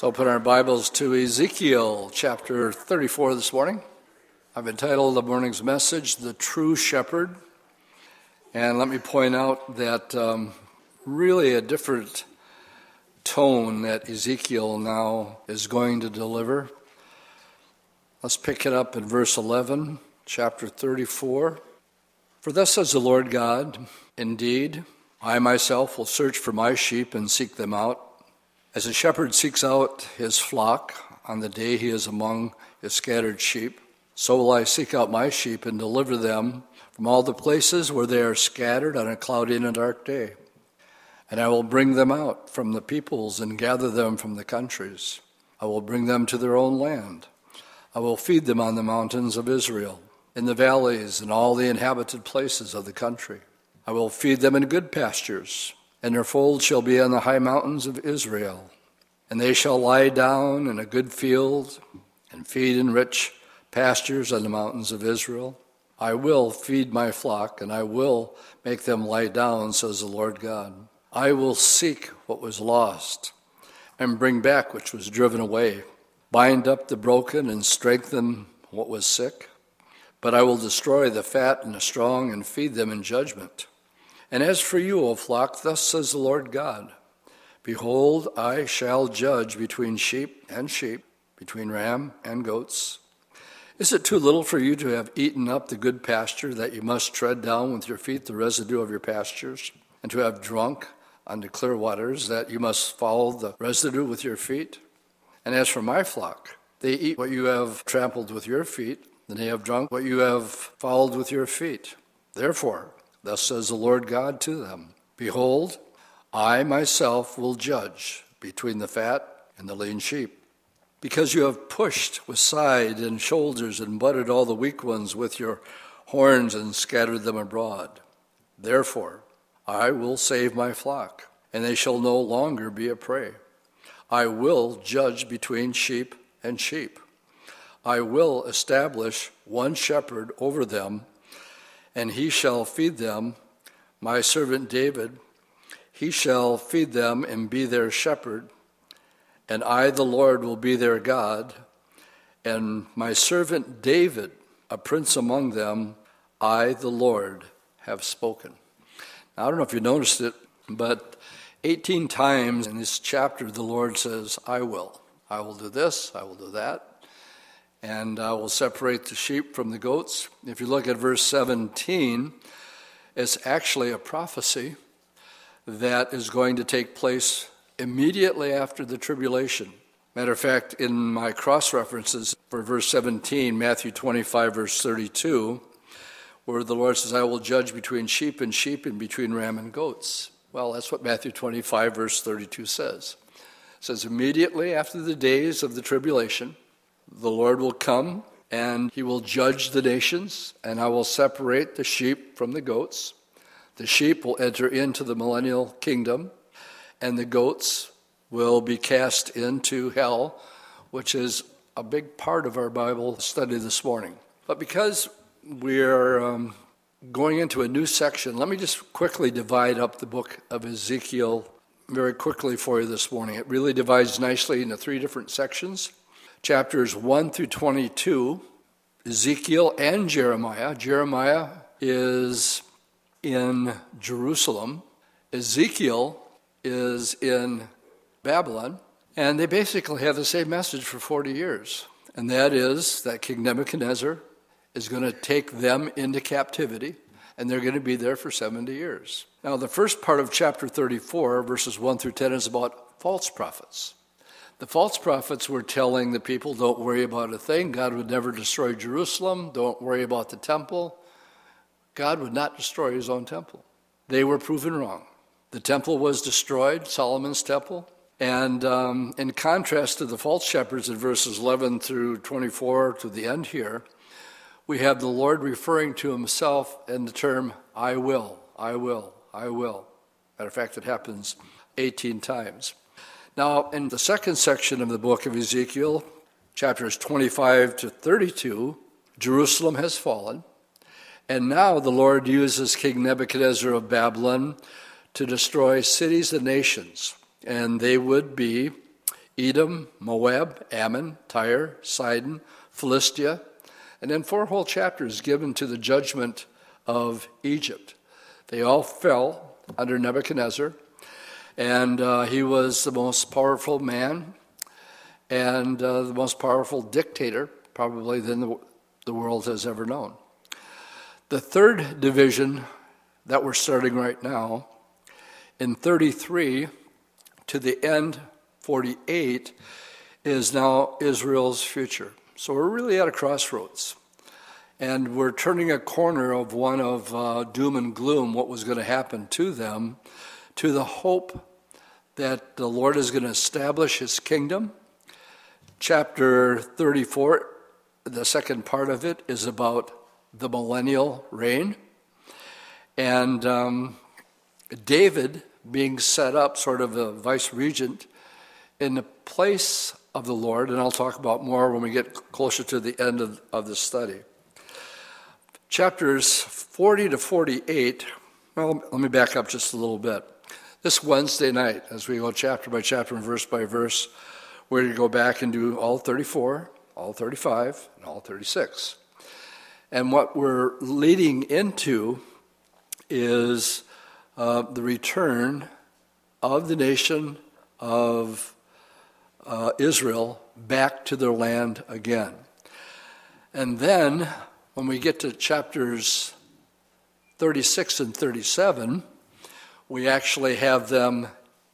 So open our Bibles to Ezekiel chapter 34 this morning. I've entitled the morning's message, The True Shepherd. And let me point out that really a different tone that Ezekiel now is going to deliver. Let's pick it up in verse 11, chapter 34. For thus says the Lord God, indeed, I myself will search for my sheep and seek them out. As a shepherd seeks out his flock on the day he is among his scattered sheep, so will I seek out my sheep and deliver them from all the places where they are scattered on a cloudy and a dark day. And I will bring them out from the peoples and gather them from the countries. I will bring them to their own land. I will feed them on the mountains of Israel, in the valleys and all the inhabited places of the country. I will feed them in good pastures, and their fold shall be on the high mountains of Israel. And they shall lie down in a good field and feed in rich pastures on the mountains of Israel. I will feed my flock, and I will make them lie down, says the Lord God. I will seek what was lost and bring back which was driven away, bind up the broken and strengthen what was sick. But I will destroy the fat and the strong and feed them in judgment. And as for you, O flock, thus says the Lord God, behold, I shall judge between sheep and sheep, between ram and goats. Is it too little for you to have eaten up the good pasture, that you must tread down with your feet the residue of your pastures, and to have drunk on the clear waters, that you must follow the residue with your feet? And as for my flock, they eat what you have trampled with your feet, and they have drunk what you have fouled with your feet. Therefore, thus says the Lord God to them, behold, I myself will judge between the fat and the lean sheep, because you have pushed with side and shoulders and butted all the weak ones with your horns and scattered them abroad. Therefore, I will save my flock, and they shall no longer be a prey. I will judge between sheep and sheep. I will establish one shepherd over them, and he shall feed them, my servant David. He shall feed them and be their shepherd. And I, the Lord, will be their God. And my servant David, a prince among them, I, the Lord, have spoken. Now, I don't know if you noticed it, but 18 times in this chapter, the Lord says, I will do this, I will do that. And I will separate the sheep from the goats. If you look at verse 17, it's actually a prophecy that is going to take place immediately after the tribulation. Matter of fact, in my cross-references for verse 17, Matthew 25, verse 32, where the Lord says, I will judge between sheep and sheep and between ram and goats. Well, that's what Matthew 25, verse 32 says. It says, immediately after the days of the tribulation, the Lord will come, and he will judge the nations, and I will separate the sheep from the goats. The sheep will enter into the millennial kingdom, and the goats will be cast into hell, which is a big part of our Bible study this morning. But because we're going into a new section, let me just quickly divide up the book of Ezekiel very quickly for you this morning. It really divides nicely into three different sections. Chapters 1 through 22, Ezekiel and Jeremiah. Jeremiah is in Jerusalem. Ezekiel is in Babylon. And they basically have the same message for 40 years. And that is that King Nebuchadnezzar is going to take them into captivity. And they're going to be there for 70 years. Now, the first part of chapter 34, verses 1 through 10, is about false prophets. The false prophets were telling the people, don't worry about a thing. God would never destroy Jerusalem. Don't worry about the temple. God would not destroy his own temple. They were proven wrong. The temple was destroyed, Solomon's temple. And in contrast to the false shepherds in verses 11 through 24 to the end here, we have the Lord referring to himself in the term, I will, I will, I will. Matter of fact, it happens 18 times. Now, in the second section of the book of Ezekiel, chapters 25 to 32, Jerusalem has fallen, and now the Lord uses King Nebuchadnezzar of Babylon to destroy cities and nations, and they would be Edom, Moab, Ammon, Tyre, Sidon, Philistia, and then four whole chapters given to the judgment of Egypt. They all fell under Nebuchadnezzar, and he was the most powerful man and the most powerful dictator probably than the world has ever known. The third division that we're starting right now, in 33 to the end 48, is now Israel's future. So we're really at a crossroads. And we're turning a corner of one of doom and gloom, what was going to happen to them, to the hope that the Lord is going to establish his kingdom. Chapter 34, the second part of it, is about the millennial reign. And David being set up sort of a vice regent in the place of the Lord, and I'll talk about more when we get closer to the end of the study. Chapters 40 to 48, well, let me back up just a little bit. This Wednesday night, as we go chapter by chapter and verse by verse, we're going to go back and do all 34, all 35, and all 36. And what we're leading into is the return of the nation of Israel back to their land again. And then when we get to chapters 36 and 37, we actually have them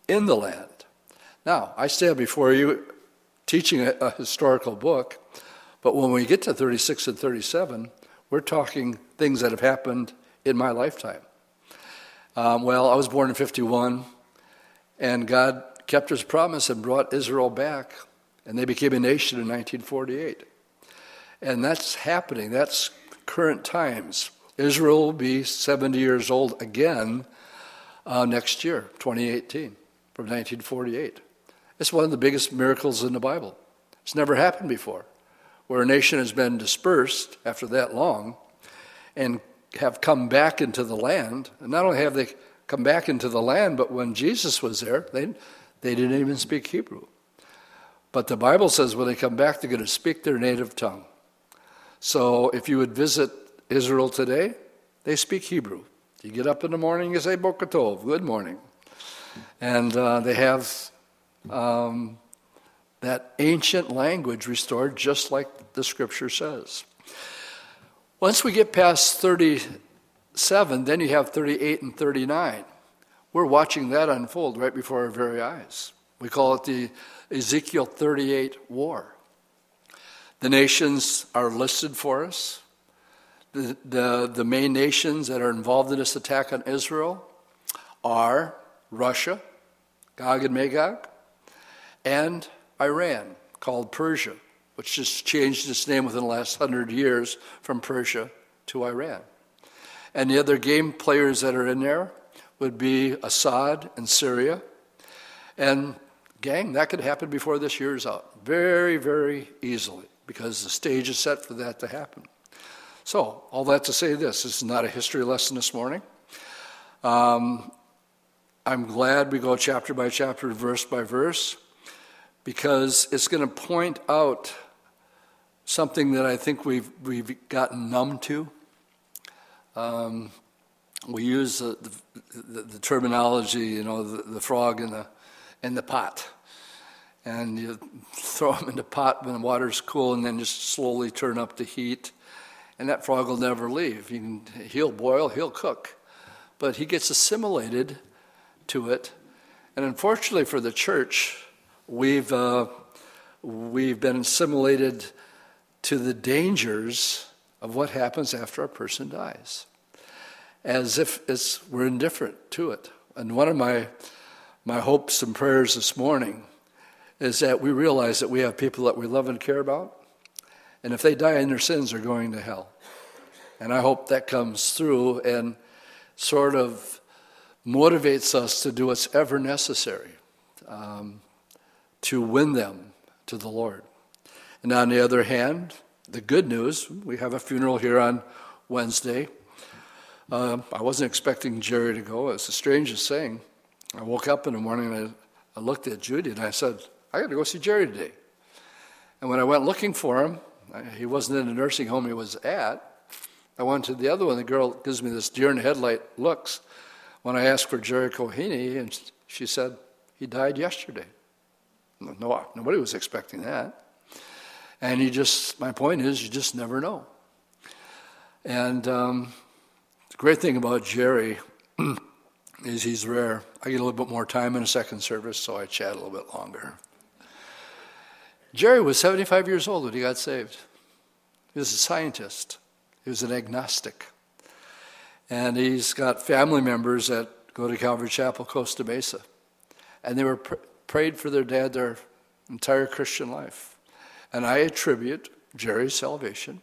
in the land. Now, I stand before you teaching a historical book, but when we get to 36 and 37, we're talking things that have happened in my lifetime. Well, I was born in 51, and God kept his promise and brought Israel back, and they became a nation in 1948. And that's happening. That's current times. Israel will be 70 years old again next year, 2018, from 1948. It's one of the biggest miracles in the Bible. It's never happened before, where a nation has been dispersed after that long and have come back into the land. And not only have they come back into the land, but when Jesus was there, they didn't even speak Hebrew. But the Bible says when they come back, they're going to speak their native tongue. So if you would visit Israel today, they speak Hebrew. You get up in the morning, you say, Boker Tov, good morning. And they have that ancient language restored, just like the scripture says. Once we get past 37, then you have 38 and 39. We're watching that unfold right before our very eyes. We call it the Ezekiel 38 war. The nations are listed for us. The main nations that are involved in this attack on Israel are Russia, Gog and Magog, and Iran, called Persia, which just changed its name within the last 100 years from Persia to Iran. And the other game players that are in there would be Assad and Syria. And gang, that could happen before this year's out. Very, very easily, because the stage is set for that to happen. So, all that to say this is not a history lesson this morning. I'm glad we go chapter by chapter, verse by verse, because it's going to point out something that I think we've gotten numb to. We use the terminology, you know, the frog in the pot. And you throw them in the pot when the water's cool and then just slowly turn up the heat. And that frog will never leave. He'll boil, he'll cook. But he gets assimilated to it. And unfortunately for the church, we've been assimilated to the dangers of what happens after a person dies, as if we're indifferent to it. And one of my hopes and prayers this morning is that we realize that we have people that we love and care about, and if they die in their sins, they're going to hell. And I hope that comes through and sort of motivates us to do what's ever necessary to win them to the Lord. And on the other hand, the good news, we have a funeral here on Wednesday. I wasn't expecting Jerry to go. It's the strangest thing. I woke up in the morning and I looked at Judy and I said, I got to go see Jerry today. And when I went looking for him, he wasn't in the nursing home he was at. I went to the other one. The girl gives me this deer in the headlight looks when I asked for Jerry Coheny, and she said, he died yesterday. No, nobody was expecting that. And my point is, you just never know. And the great thing about Jerry is he's rare. I get a little bit more time in a second service, so I chat a little bit longer. Jerry was 75 years old when he got saved. He was a scientist. He was an agnostic. And he's got family members that go to Calvary Chapel, Costa Mesa. And they were prayed for their dad their entire Christian life. And I attribute Jerry's salvation.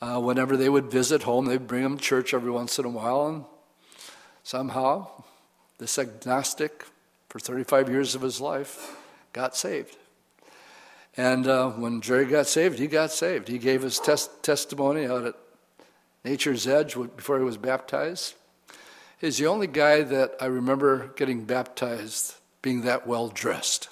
Whenever they would visit home, they'd bring him to church every once in a while. And somehow, this agnostic, for 35 years of his life, got saved. And when Jerry got saved, he got saved. He gave his testimony out at Nature's Edge before he was baptized. He's the only guy that I remember getting baptized being that well dressed.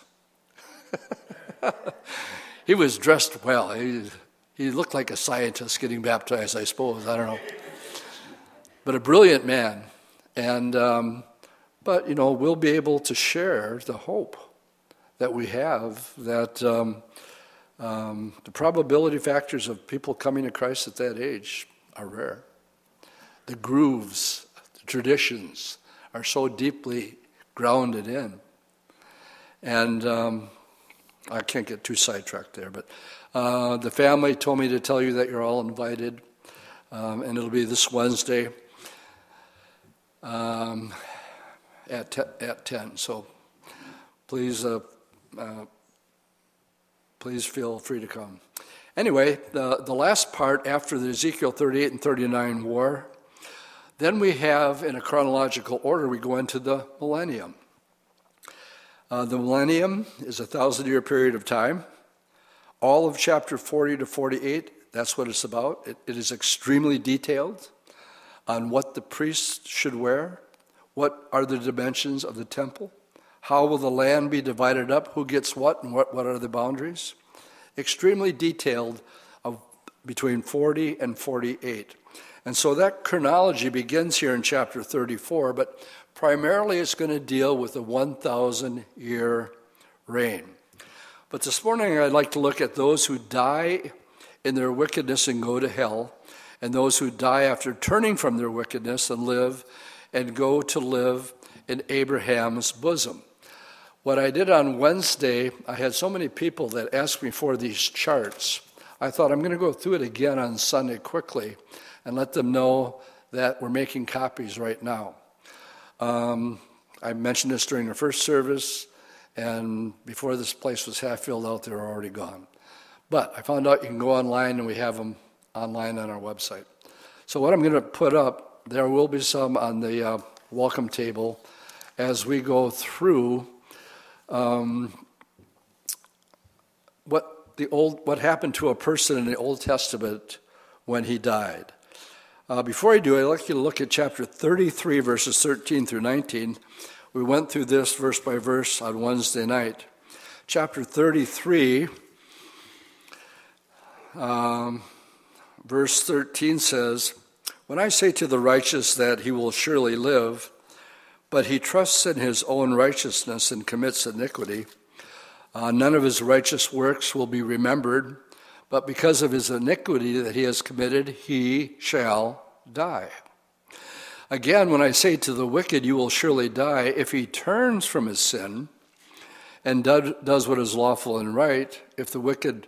He was dressed well. He looked like a scientist getting baptized, I suppose. I don't know. But a brilliant man. And but, you know, we'll be able to share the hope that we have, that the probability factors of people coming to Christ at that age are rare. The grooves, the traditions are so deeply grounded in. And I can't get too sidetracked there, but the family told me to tell you that you're all invited, and it'll be this Wednesday at 10. So please... please feel free to come. Anyway, the last part after the Ezekiel 38 and 39 war, then we have, in a chronological order, we go into the millennium. The millennium is a 1,000-year period of time. All of chapter 40 to 48, that's what it's about. It is extremely detailed on what the priests should wear, what are the dimensions of the temple, how will the land be divided up? Who gets what, and what are the boundaries? Extremely detailed of between 40 and 48. And so that chronology begins here in chapter 34, but primarily it's going to deal with the 1,000-year reign. But this morning I'd like to look at those who die in their wickedness and go to hell, and those who die after turning from their wickedness and live and go to live in Abraham's bosom. What I did on Wednesday, I had so many people that asked me for these charts. I thought I'm going to go through it again on Sunday quickly and let them know that we're making copies right now. I mentioned this during the first service, and before this place was half filled out, they were already gone. But I found out you can go online, and we have them online on our website. So what I'm going to put up, there will be some on the welcome table as we go through what happened to a person in the Old Testament when he died. Before I do, I'd like you to look at chapter 33, verses 13 through 19. We went through this verse by verse on Wednesday night. Chapter 33, verse 13 says, "When I say to the righteous that he will surely live, but he trusts in his own righteousness and commits iniquity. None of his righteous works will be remembered, but because of his iniquity that he has committed, he shall die. Again, when I say to the wicked, you will surely die, if he turns from his sin and does what is lawful and right, if the wicked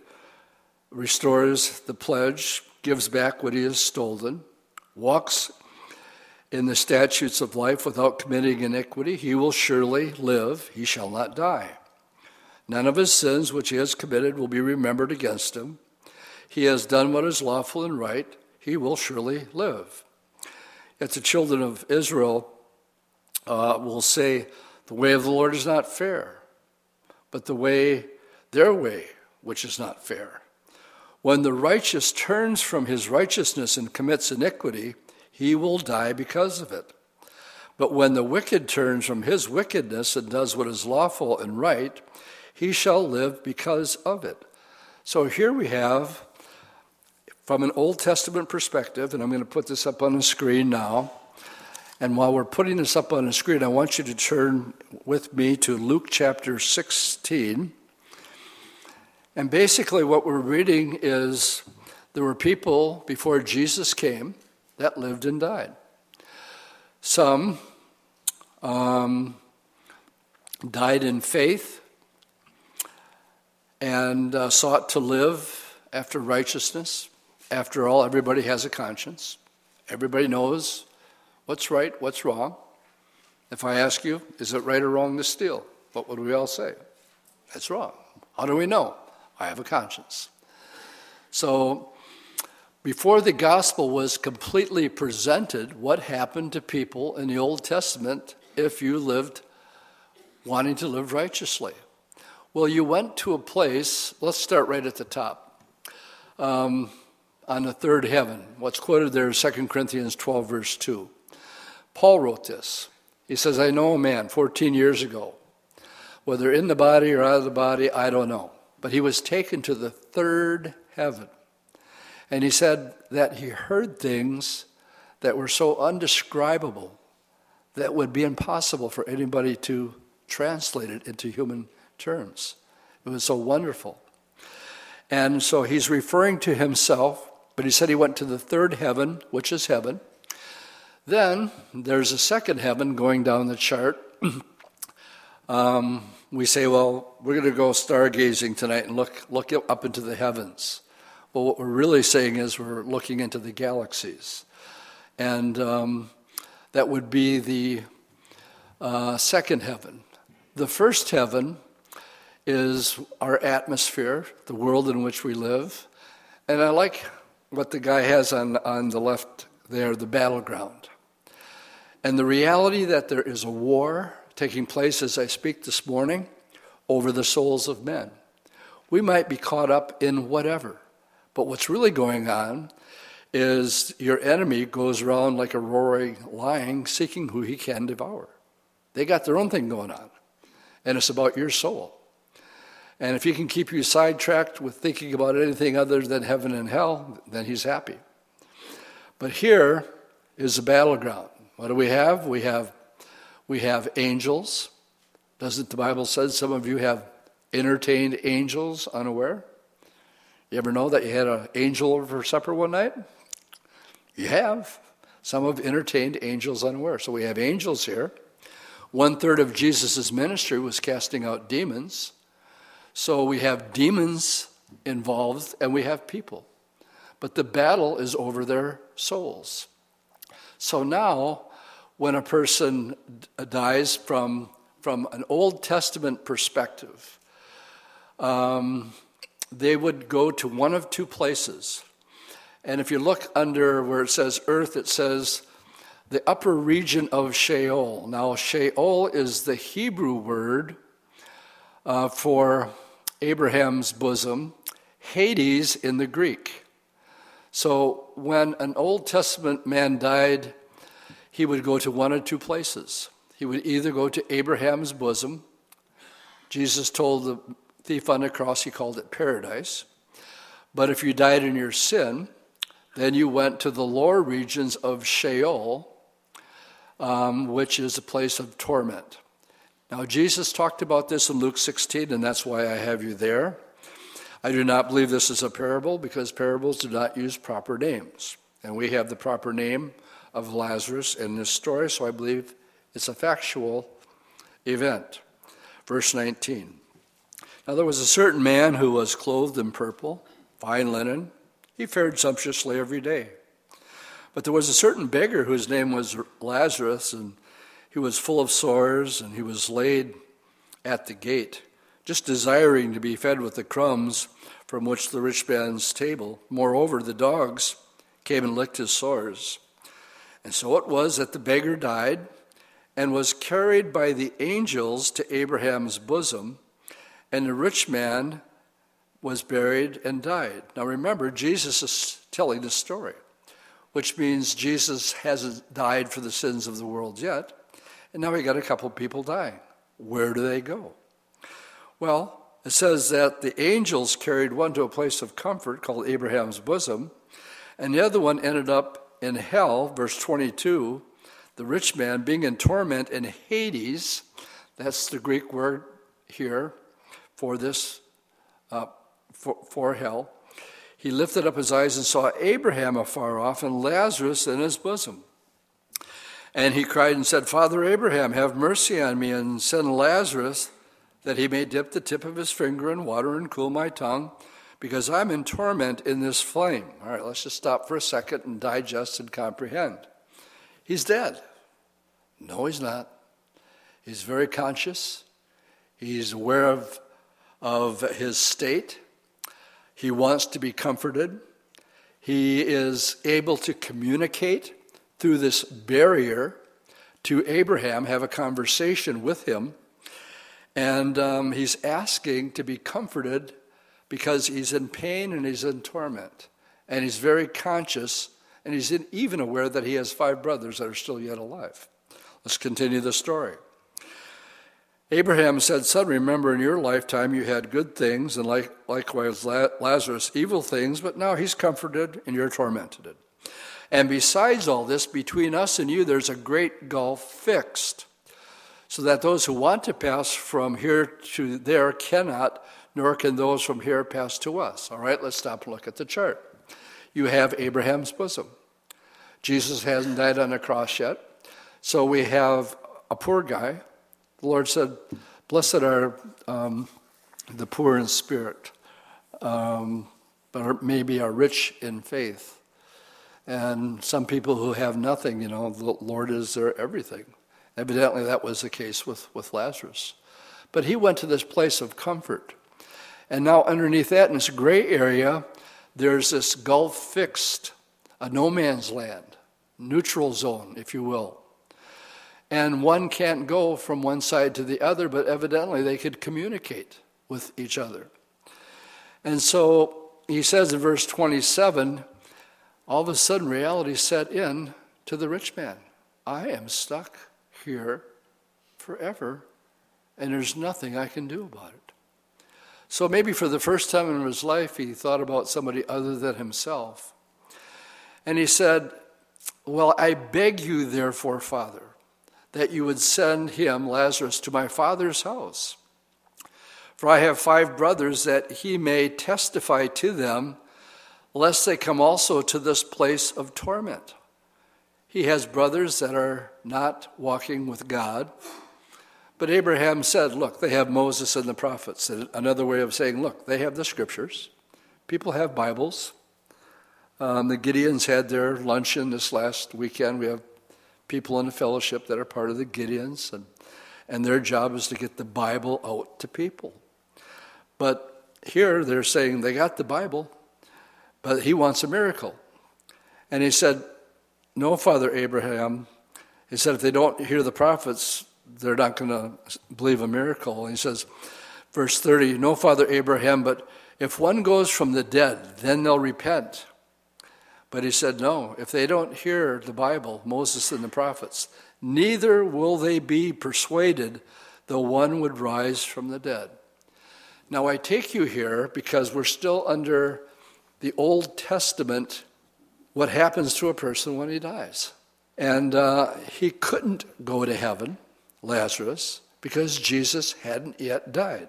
restores the pledge, gives back what he has stolen, walks in the statutes of life without committing iniquity, he will surely live, he shall not die. None of his sins which he has committed will be remembered against him. He has done what is lawful and right, he will surely live." Yet the children of Israel will say, "The way of the Lord is not fair, but their way, which is not fair. When the righteous turns from his righteousness and commits iniquity, he will die because of it. But when the wicked turns from his wickedness and does what is lawful and right, he shall live because of it. So here we have, from an Old Testament perspective, and I'm going to put this up on the screen now. And while we're putting this up on the screen, I want you to turn with me to Luke chapter 16. And basically what we're reading is there were people before Jesus came that lived and died. Some died in faith and sought to live after righteousness. After all, everybody has a conscience. Everybody knows what's right, what's wrong. If I ask you, is it right or wrong to steal? What would we all say? That's wrong. How do we know? I have a conscience. So before the gospel was completely presented, what happened to people in the Old Testament if you lived wanting to live righteously? Well, you went to a place, let's start right at the top, on the third heaven. What's quoted there is 2 Corinthians 12, verse 2. Paul wrote this. He says, I know a man 14 years ago, whether in the body or out of the body, I don't know. But he was taken to the third heaven. And he said that he heard things that were so undescribable that would be impossible for anybody to translate it into human terms. It was so wonderful. And so he's referring to himself, but he said he went to the third heaven, which is heaven. Then there's a second heaven going down the chart. We say, well, we're going to go stargazing tonight and look up into the heavens. But what we're really saying is we're looking into the galaxies. And that would be the second heaven. The first heaven is our atmosphere, the world in which we live. And I like what the guy has on the left there, the battleground. And the reality that there is a war taking place as I speak this morning over the souls of men. We might be caught up in whatever. But what's really going on is your enemy goes around like a roaring lion seeking who he can devour. They got their own thing going on, and it's about your soul. And if he can keep you sidetracked with thinking about anything other than heaven and hell, then he's happy. But here is the battleground. What do we have? We have angels. Doesn't the Bible say some of you have entertained angels unaware? You ever know that you had an angel over for supper one night? You have. Some have entertained angels unaware. So we have angels here. 1/3 of Jesus' ministry was casting out demons. So we have demons involved and we have people. But the battle is over their souls. So now when a person dies from an Old Testament perspective, they would go to one of two places. And if you look under where it says earth, it says the upper region of Sheol. Now, Sheol is the Hebrew word for Abraham's bosom, Hades in the Greek. So when an Old Testament man died, he would go to one of two places. He would either go to Abraham's bosom. Jesus told the thief on the cross, he called it paradise. But if you died in your sin, then you went to the lower regions of Sheol, which is a place of torment. Now, Jesus talked about this in Luke 16, and that's why I have you there. I do not believe this is a parable because parables do not use proper names. And we have the proper name of Lazarus in this story, so I believe it's a factual event. Verse 19. Now there was a certain man who was clothed in purple, fine linen. He fared sumptuously every day. But there was a certain beggar whose name was Lazarus, and he was full of sores, and he was laid at the gate, just desiring to be fed with the crumbs from which the rich man's table. Moreover, the dogs came and licked his sores. And so it was that the beggar died and was carried by the angels to Abraham's bosom, and the rich man was buried and died. Now remember, Jesus is telling this story, which means Jesus hasn't died for the sins of the world yet. And now we got a couple people dying. Where do they go? Well, It says that the angels carried one to a place of comfort called Abraham's bosom, and the other one ended up in hell, verse 22, the rich man being in torment in Hades. That's the Greek word here for this, for hell. He lifted up his eyes and saw Abraham afar off and Lazarus in his bosom. And he cried and said, Father Abraham, have mercy on me and send Lazarus that he may dip the tip of his finger in water and cool my tongue, because I'm in torment in this flame. All right, let's just stop for a second and digest and comprehend. He's dead. No, he's not. He's very conscious. He's aware of his state. He wants to be comforted. He is able to communicate through this barrier to Abraham, have a conversation with him. And he's asking to be comforted because he's in pain and he's in torment. And he's very conscious, and he's even aware that he has 5 brothers that are still yet alive. Let's continue the story. Abraham said, Son, remember in your lifetime you had good things, and likewise Lazarus evil things, but now he's comforted and you're tormented. And besides all this, between us and you there's a great gulf fixed, so that those who want to pass from here to there cannot, nor can those from here pass to us. All right, let's stop and look at the chart. You have Abraham's bosom. Jesus hasn't died on the cross yet, so we have a poor guy. The Lord said, blessed are the poor in spirit, but maybe are rich in faith. And some people who have nothing, you know, the Lord is their everything. Evidently, that was the case with Lazarus. But he went to this place of comfort. And now underneath that, in this gray area, there's this gulf fixed, a no man's land, neutral zone, if you will. And one can't go from one side to the other, but evidently they could communicate with each other. And so he says in verse 27, all of a sudden reality set in to the rich man. I am stuck here forever, and there's nothing I can do about it. So maybe for the first time in his life, he thought about somebody other than himself. And he said, well, I beg you, therefore, Father, that you would send him, Lazarus, to my father's house. For I have 5 brothers, that he may testify to them, lest they come also to this place of torment. He has brothers that are not walking with God. But Abraham said, look, they have Moses and the prophets. Another way of saying, look, they have the scriptures. People have Bibles. The Gideons had their luncheon this last weekend. We have people in the fellowship that are part of the Gideons, and their job is to get the Bible out to people. But here they're saying they got the Bible, but he wants a miracle. And he said, no, Father Abraham. He said, if they don't hear the prophets, they're not going to believe a miracle. And he says, verse 30, no, Father Abraham, but if one goes from the dead, then they'll repent. But he said, no, if they don't hear the Bible, Moses and the prophets, neither will they be persuaded, though one would rise from the dead. Now, I take you here because we're still under the Old Testament. What happens to a person when he dies? And he couldn't go to heaven, Lazarus, because Jesus hadn't yet died.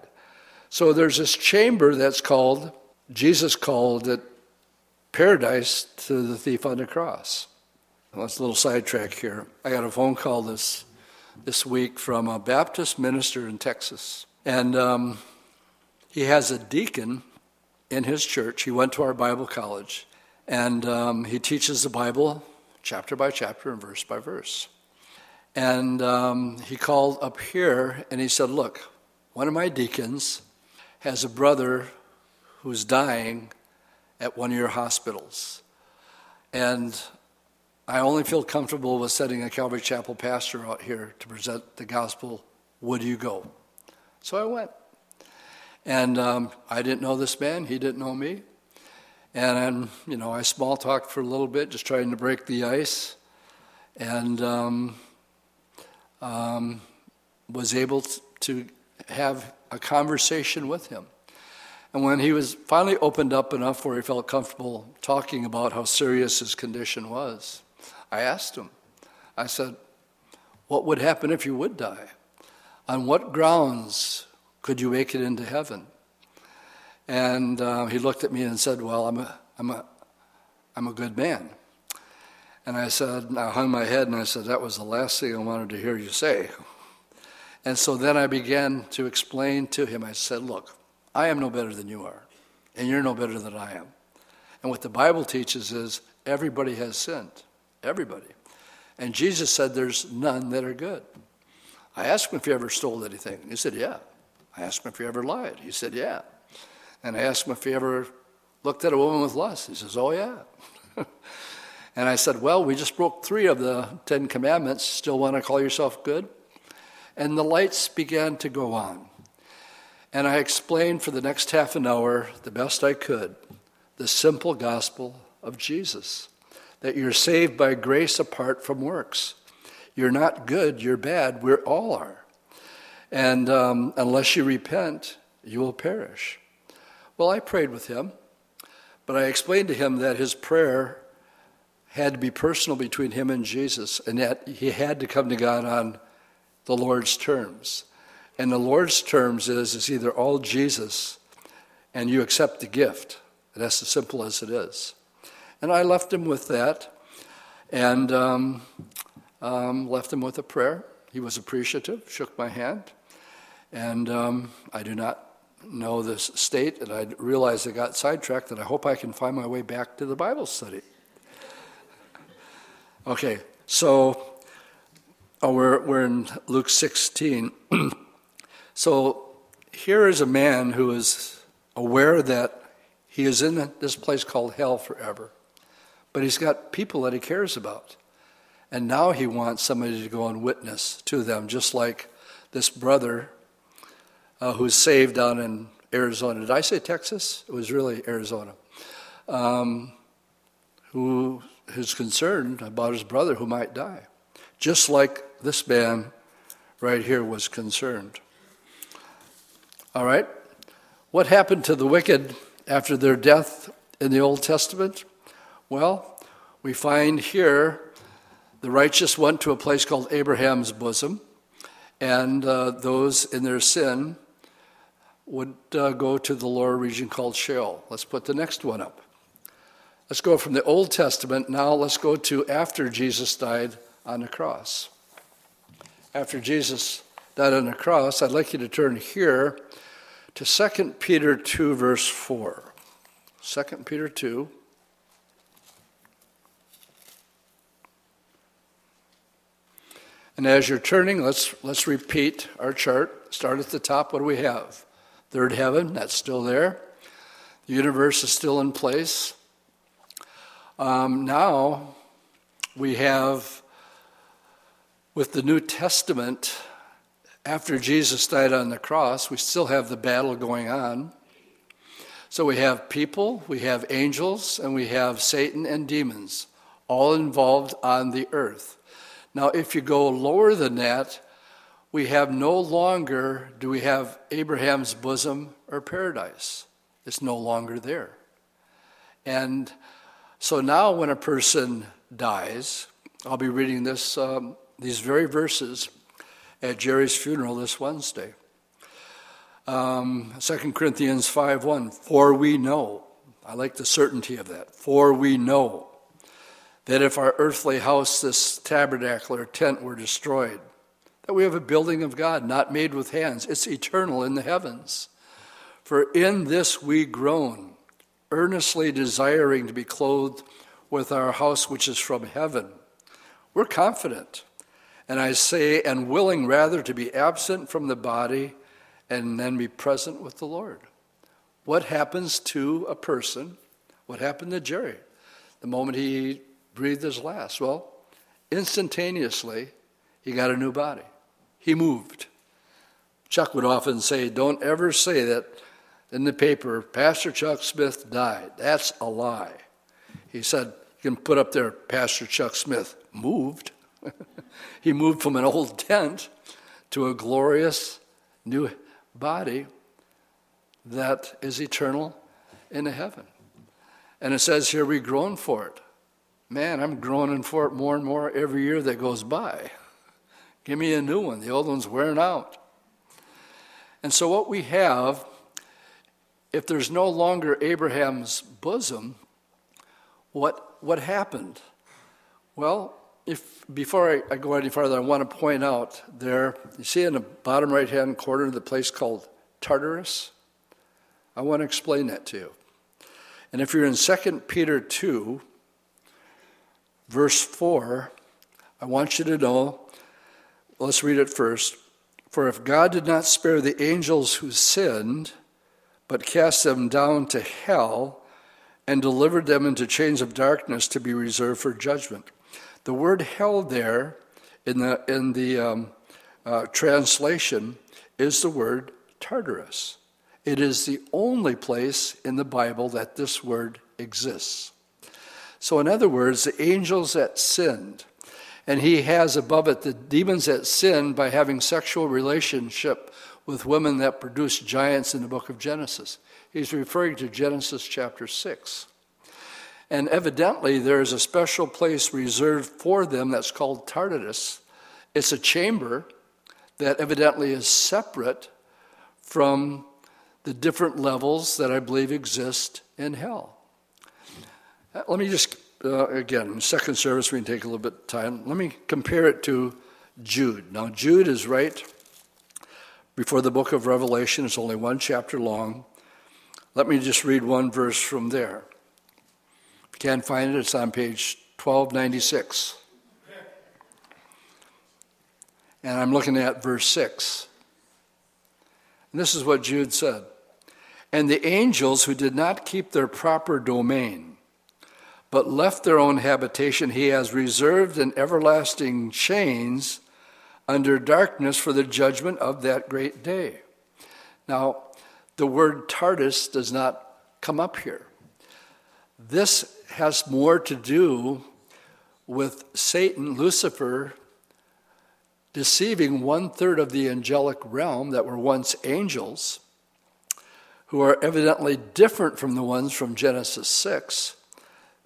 So there's this chamber that's called, Jesus called it paradise to the thief on the cross. Well, that's a little sidetrack here. I got a phone call this week from a Baptist minister in Texas. And he has a deacon in his church. He went to our Bible college. And he teaches the Bible chapter by chapter and verse by verse. And he called up here and he said, look, one of my deacons has a brother who's dying at one of your hospitals. And I only feel comfortable with sending a Calvary Chapel pastor out here to present the gospel. Would you go? So I went. And I didn't know this man. He didn't know me. And, you know, I small talked for a little bit, just trying to break the ice, and was able to have a conversation with him. And when he was finally opened up enough where he felt comfortable talking about how serious his condition was, I asked him, I said, what would happen if you would die? On what grounds could you make it into heaven? And he looked at me and said, well, I'm a good man. And I said, I hung my head and I said, that was the last thing I wanted to hear you say. And so then I began to explain to him. I said, look, I am no better than you are, and you're no better than I am. And what the Bible teaches is everybody has sinned, everybody. And Jesus said there's none that are good. I asked him if he ever stole anything. He said, yeah. I asked him if he ever lied. He said, yeah. And I asked him if he ever looked at a woman with lust. He says, oh, yeah. And I said, well, we just broke 3 of the 10 commandments. Still want to call yourself good? And the lights began to go on. And I explained for the next half an hour, the best I could, the simple gospel of Jesus, that you're saved by grace apart from works. You're not good, you're bad, we all are. And unless you repent, you will perish. Well, I prayed with him, but I explained to him that his prayer had to be personal between him and Jesus, and that he had to come to God on the Lord's terms. And the Lord's terms is either all Jesus and you accept the gift. And that's as simple as it is. And I left him with that and left him with a prayer. He was appreciative, shook my hand. And I do not know this state, and I realized I got sidetracked, and I hope I can find my way back to the Bible study. Okay, so we're in Luke 16. So here is a man who is aware that he is in this place called hell forever, but he's got people that he cares about. And now he wants somebody to go and witness to them, just like this brother who's saved down in Arizona. Did I say Texas? It was really Arizona. Who is concerned about his brother who might die, just like this man right here was concerned. All right. What happened to the wicked after their death in the Old Testament? Well, we find here the righteous went to a place called Abraham's bosom, and those in their sin would go to the lower region called Sheol. Let's put the next one up. Let's go from the Old Testament. Now let's go to after Jesus died on the cross. After Jesus died on the cross, I'd like you to turn here to 2 Peter 2, verse 4. 2 Peter 2. And as you're turning, let's repeat our chart. Start at the top. What do we have? Third heaven, that's still there. The universe is still in place. Now we have, with the New Testament, after Jesus died on the cross, we still have the battle going on. So we have people, we have angels, and we have Satan and demons, all involved on the earth. Now, if you go lower than that, we have no longer, do we have Abraham's bosom or paradise? It's no longer there. And so now when a person dies, I'll be reading this these very verses at Jerry's funeral this Wednesday. 2 Corinthians 5:1, for we know, I like the certainty of that, for we know that if our earthly house, this tabernacle or tent, were destroyed, that we have a building of God not made with hands. It's eternal in the heavens. For in this we groan, earnestly desiring to be clothed with our house which is from heaven. We're confident, and I say, and willing rather to be absent from the body and then be present with the Lord. What happens to a person? What happened to Jerry? The moment he breathed his last. Well, instantaneously, he got a new body. He moved. Chuck would often say, don't ever say that in the paper, Pastor Chuck Smith died. That's a lie. He said, you can put up there, Pastor Chuck Smith moved. He moved from an old tent to a glorious new body that is eternal in heaven. And it says here we groan for it. Man, I'm groaning for it more and more every year that goes by. Give me a new one. The old one's wearing out. And so what we have, if there's no longer Abraham's bosom, what happened? Well, before I go any farther, I want to point out there, you see in the bottom right-hand corner the place called Tartarus? I want to explain that to you. And if you're in 2 Peter 2, verse 4, I want you to know, let's read it first. For if God did not spare the angels who sinned, but cast them down to hell and delivered them into chains of darkness to be reserved for judgment. The word hell there in the translation is the word Tartarus. It is the only place in the Bible that this word exists. So in other words, the angels that sinned, and he has above it the demons that sinned by having sexual relationship with women that produced giants in the book of Genesis. He's referring to Genesis chapter 6. And evidently, there is a special place reserved for them that's called Tartarus. It's a chamber that evidently is separate from the different levels that I believe exist in hell. Let me just, again, second service, we can take a little bit of time. Let me compare it to Jude. Now, Jude is right before the book of Revelation. It's only one chapter long. Let me just read one verse from there. Can't find it, it's on page 1296. And I'm looking at verse 6. And this is what Jude said. And the angels who did not keep their proper domain, but left their own habitation, he has reserved in everlasting chains under darkness for the judgment of that great day. Now, the word Tartarus does not come up here. This has more to do with Satan, Lucifer, deceiving 1/3 of the angelic realm that were once angels, who are evidently different from the ones from Genesis 6.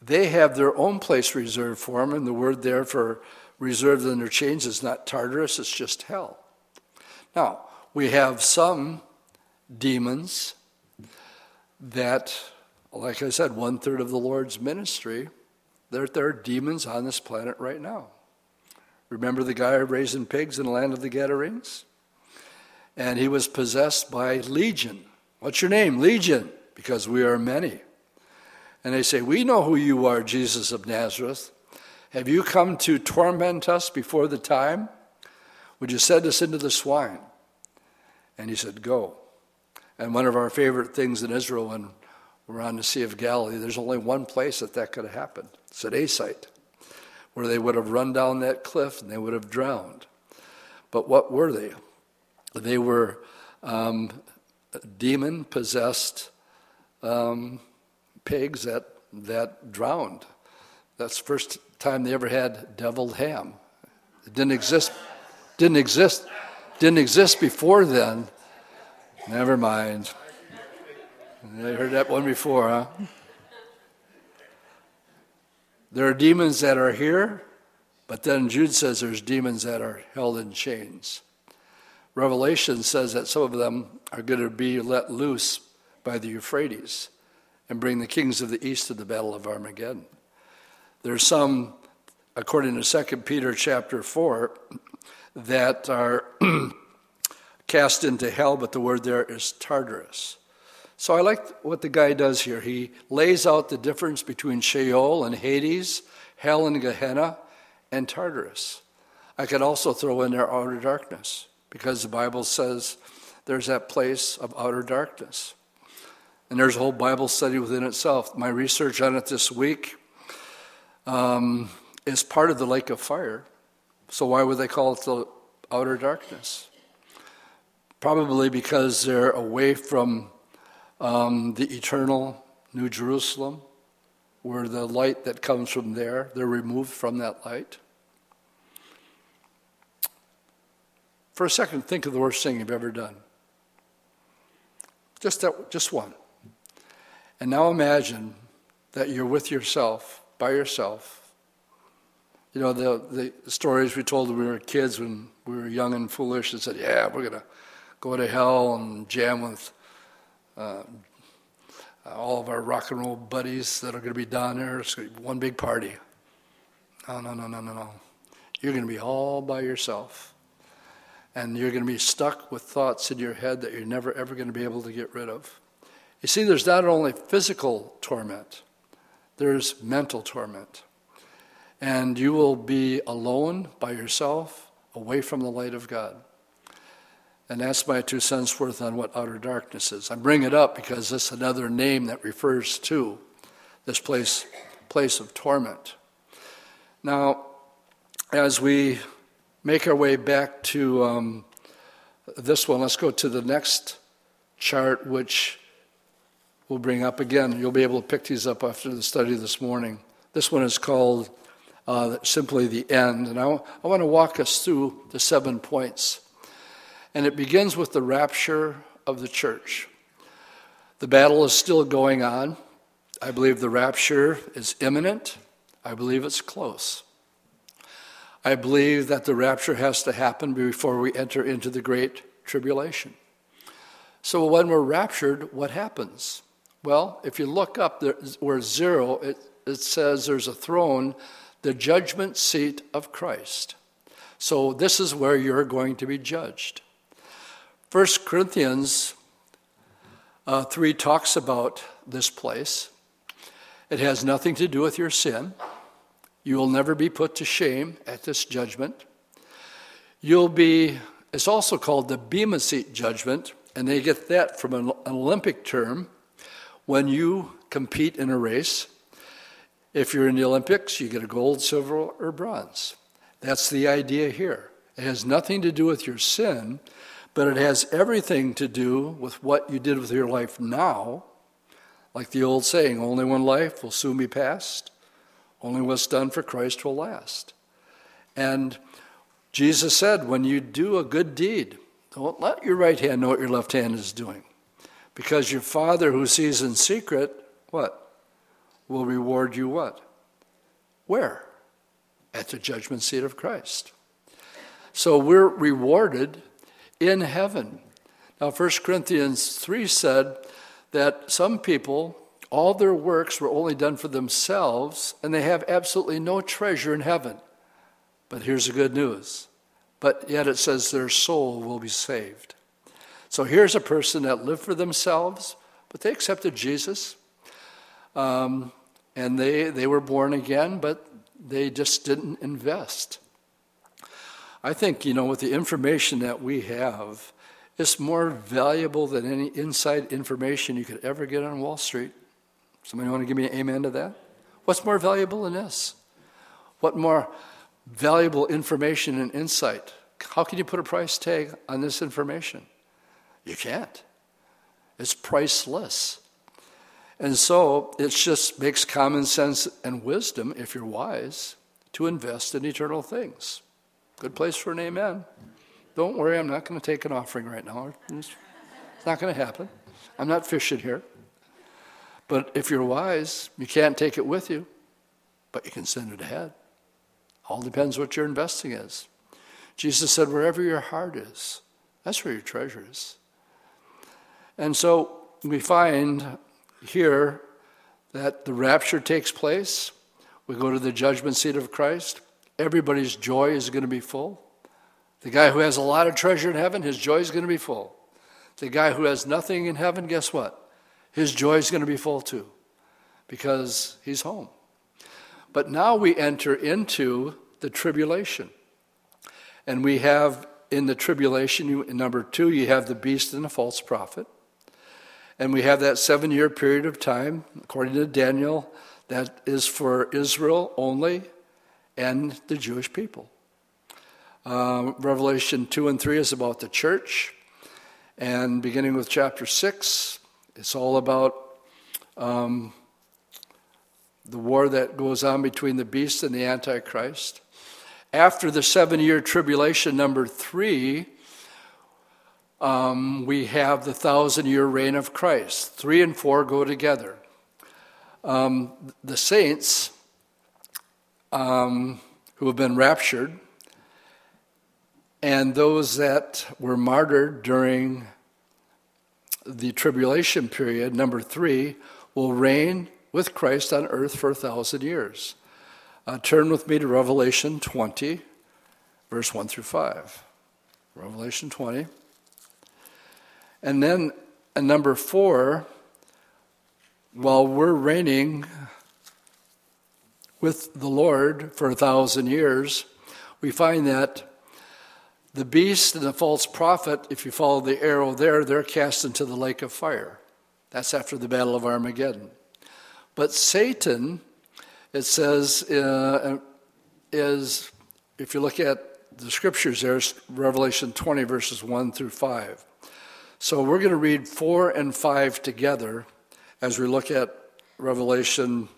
They have their own place reserved for them, and the word there for reserved in their chains is not Tartarus, it's just hell. Now, we have some demons that, like I said, 1/3 of the Lord's ministry, there are demons on this planet right now. Remember the guy raising pigs in the land of the Gadarenes? And he was possessed by Legion. What's your name? Legion, because we are many. And they say, we know who you are, Jesus of Nazareth. Have you come to torment us before the time? Would you send us into the swine? And he said, go. And one of our favorite things in Israel, when we're on the Sea of Galilee, there's only one place that could have happened. It's at A site, where they would have run down that cliff and they would have drowned. But what were they? They were demon-possessed pigs that drowned. That's the first time they ever had deviled ham. It didn't exist before then. Never mind. I heard that one before, huh? There are demons that are here, but then Jude says there's demons that are held in chains. Revelation says that some of them are going to be let loose by the Euphrates and bring the kings of the east to the battle of Armageddon. There's some, according to 2 Peter chapter 4, that are cast into hell, but the word there is Tartarus. So I like what the guy does here. He lays out the difference between Sheol and Hades, hell and Gehenna, and Tartarus. I could also throw in there outer darkness, because the Bible says there's that place of outer darkness. And there's a whole Bible study within itself. My research on it this week is part of the lake of fire. So why would they call it the outer darkness? Probably because they're away from the eternal New Jerusalem, where the light that comes from there, they're removed from that light. For a second, think of the worst thing you've ever done. Just one. And now imagine that you're with yourself, by yourself. You know, the stories we told when we were kids, when we were young and foolish, and said, yeah, we're going to go to hell and jam with all of our rock and roll buddies that are going to be down there. It's going to be one big party. No. You're going to be all by yourself. And you're going to be stuck with thoughts in your head that you're never, ever going to be able to get rid of. You see, there's not only physical torment, there's mental torment. And you will be alone by yourself, away from the light of God. And that's my 2 cents worth on what outer darkness is. I bring it up because that's another name that refers to this place of torment. Now, as we make our way back to this one, let's go to the next chart, which we'll bring up again. You'll be able to pick these up after the study this morning. This one is called simply the end. And I want to walk us through the 7 points. And it begins with the rapture of the church. The battle is still going on. I believe the rapture is imminent. I believe it's close. I believe that the rapture has to happen before we enter into the Great Tribulation. So when we're raptured, what happens? Well, if you look up where zero, it says there's a throne, the judgment seat of Christ. So this is where you're going to be judged. 1 Corinthians 3 talks about this place. It has nothing to do with your sin. You will never be put to shame at this judgment. It's also called the Bema Seat Judgment, and they get that from an Olympic term. When you compete in a race, if you're in the Olympics, you get a gold, silver, or bronze. That's the idea here. It has nothing to do with your sin, but it has everything to do with what you did with your life now. Like the old saying, only one life will soon be passed. Only what's done for Christ will last. And Jesus said, when you do a good deed, don't let your right hand know what your left hand is doing. Because your Father who sees in secret, what? Will reward you what? Where? At the judgment seat of Christ. So we're rewarded in heaven. Now 1 Corinthians 3 said, that some people, all their works were only done for themselves, and they have absolutely no treasure in heaven. But here's the good news. But yet it says their soul will be saved. So here's a person that lived for themselves, but they accepted Jesus. And they were born again, but they just didn't invest. I think, with the information that we have, it's more valuable than any inside information you could ever get on Wall Street. Somebody want to give me an amen to that? What's more valuable than this? What more valuable information and insight? How can you put a price tag on this information? You can't. It's priceless. And so it just makes common sense and wisdom, if you're wise, to invest in eternal things. Good place for an amen. Don't worry, I'm not going to take an offering right now. It's not going to happen. I'm not fishing here. But if you're wise, you can't take it with you, but you can send it ahead. All depends what your investing is. Jesus said, wherever your heart is, that's where your treasure is. And so we find here that the rapture takes place. We go to the judgment seat of Christ. Everybody's joy is going to be full. The guy who has a lot of treasure in heaven, his joy is going to be full. The guy who has nothing in heaven, guess what? His joy is going to be full too, because he's home. But now we enter into the tribulation. And we have in the tribulation, in number 2, you have the beast and the false prophet. And we have that 7-year period of time, according to Daniel, that is for Israel only and the Jewish people. Revelation 2 and 3 is about the church, and beginning with chapter 6, it's all about the war that goes on between the beast and the Antichrist. After the 7-year tribulation, number 3, we have the 1,000-year reign of Christ. 3 and 4 go together. The saints who have been raptured and those that were martyred during the tribulation period, number 3, will reign with Christ on earth for 1,000 years. Turn with me to Revelation 20, verse 1 through 5. Revelation 20. And then at number 4, while we're reigning with the Lord for 1,000 years, we find that the beast and the false prophet, if you follow the arrow there, they're cast into the lake of fire. That's after the Battle of Armageddon. But Satan, it says, is, if you look at the scriptures there, Revelation 20, verses 1 through 5. So we're going to read 4 and 5 together as we look at Revelation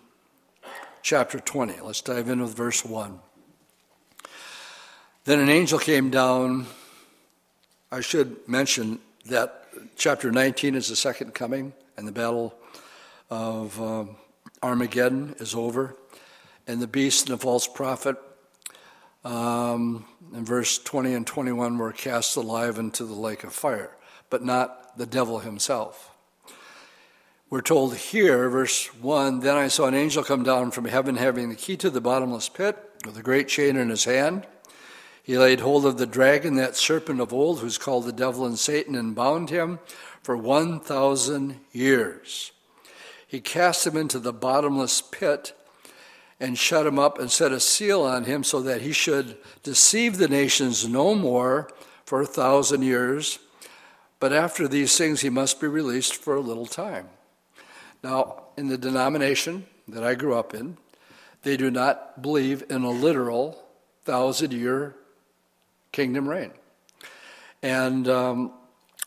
chapter 20. Let's dive in with verse 1. Then an angel came down. I should mention that chapter 19 is the second coming, and the battle of Armageddon is over. And the beast and the false prophet, in verse 20 and 21, were cast alive into the lake of fire, but not the devil himself. We're told here, verse 1, then I saw an angel come down from heaven having the key to the bottomless pit with a great chain in his hand. He laid hold of the dragon, that serpent of old, who's called the devil and Satan, and bound him for 1,000 years. He cast him into the bottomless pit and shut him up and set a seal on him so that he should deceive the nations no more for 1,000 years. But after these things, he must be released for a little time. Now, in the denomination that I grew up in, they do not believe in a literal 1,000-year kingdom reign. And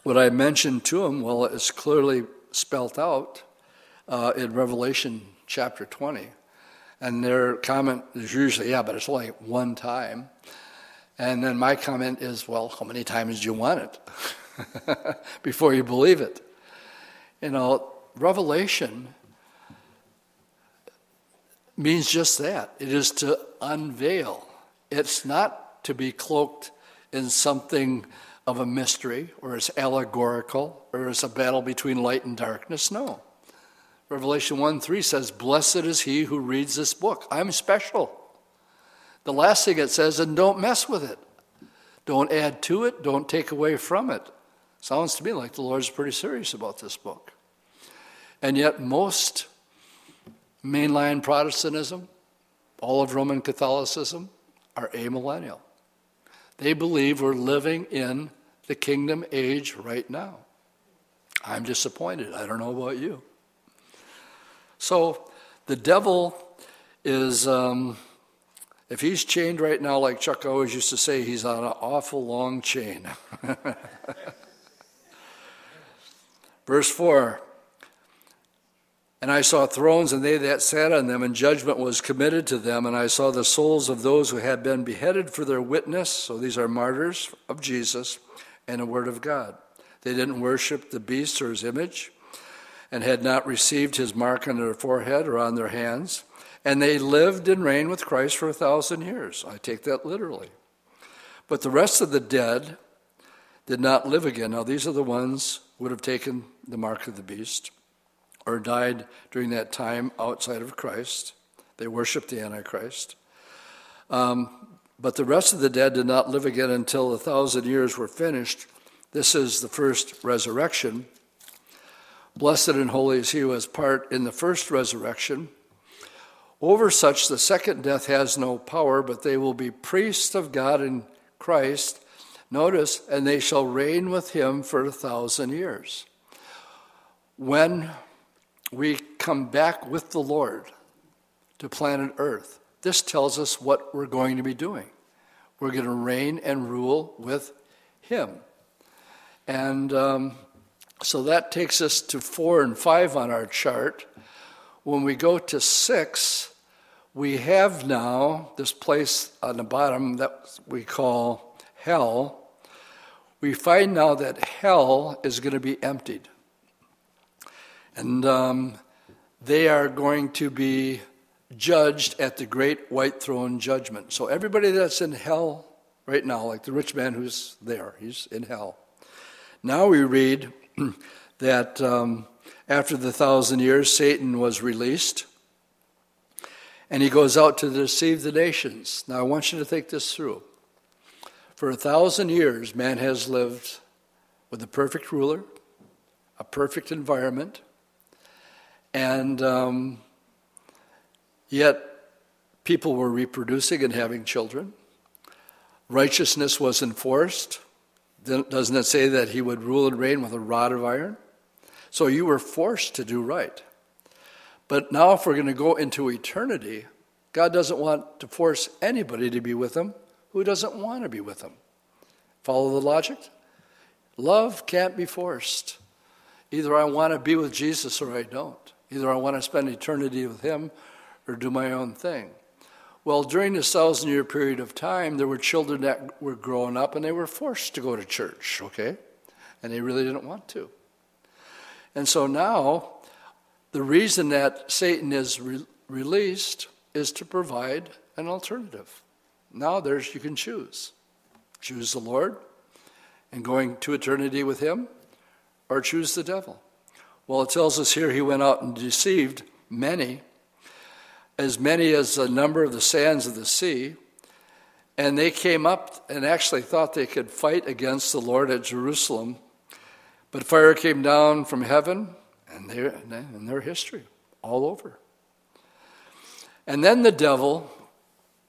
what I mentioned to him, well, it's clearly spelt out in Revelation chapter 20. And their comment is usually, yeah, but it's only one time. And then my comment is, well, how many times do you want it before you believe it? You know, Revelation means just that. It is to unveil. It's not to be cloaked in something of a mystery, or it's allegorical, or it's a battle between light and darkness. No. Revelation 1:3 says, blessed is he who reads this book. I'm special. The last thing it says, and don't mess with it. Don't add to it. Don't take away from it. Sounds to me like the Lord's pretty serious about this book. And yet most mainline Protestantism, all of Roman Catholicism, are amillennial. They believe we're living in the kingdom age right now. I'm disappointed. I don't know about you. So the devil is, if he's chained right now, like Chuck always used to say, he's on an awful long chain. Verse 4, and I saw thrones, and they that sat on them, and judgment was committed to them. And I saw the souls of those who had been beheaded for their witness. So these are martyrs of Jesus and the word of God. They didn't worship the beast or his image, and had not received his mark on their forehead or on their hands. And they lived and reigned with Christ for 1,000 years. I take that literally. But the rest of the dead did not live again. Now these are the ones who would have taken the mark of the beast, or died during that time outside of Christ. They worshiped the Antichrist. But the rest of the dead did not live again until 1,000 years were finished. This is the first resurrection. Blessed and holy is he who has part in the first resurrection. Over such the second death has no power, but they will be priests of God and Christ. Notice, and they shall reign with him for 1,000 years. When we come back with the Lord to planet Earth, this tells us what we're going to be doing. We're going to reign and rule with him. And so that takes us to 4 and 5 on our chart. When we go to 6, we have now this place on the bottom that we call hell, we find now that hell is going to be emptied. And they are going to be judged at the great white throne judgment. So everybody that's in hell right now, like the rich man who's there, he's in hell. Now we read that after the 1,000 years, Satan was released, and he goes out to deceive the nations. Now I want you to think this through. For 1,000 years, man has lived with a perfect ruler, a perfect environment, and yet people were reproducing and having children. Righteousness was enforced. Doesn't it say that he would rule and reign with a rod of iron? So you were forced to do right. But now if we're going to go into eternity, God doesn't want to force anybody to be with him who doesn't want to be with him. Follow the logic? Love can't be forced. Either I want to be with Jesus or I don't. Either I want to spend eternity with him or do my own thing. Well, during this 1,000-year period of time, there were children that were growing up, and they were forced to go to church, okay? And they really didn't want to. And so now, the reason that Satan is released is to provide an alternative. Now you can choose. Choose the Lord and going to eternity with him, or choose the devil. Well, it tells us here he went out and deceived many as the number of the sands of the sea, and they came up and actually thought they could fight against the Lord at Jerusalem. But fire came down from heaven, and their history, all over. And then the devil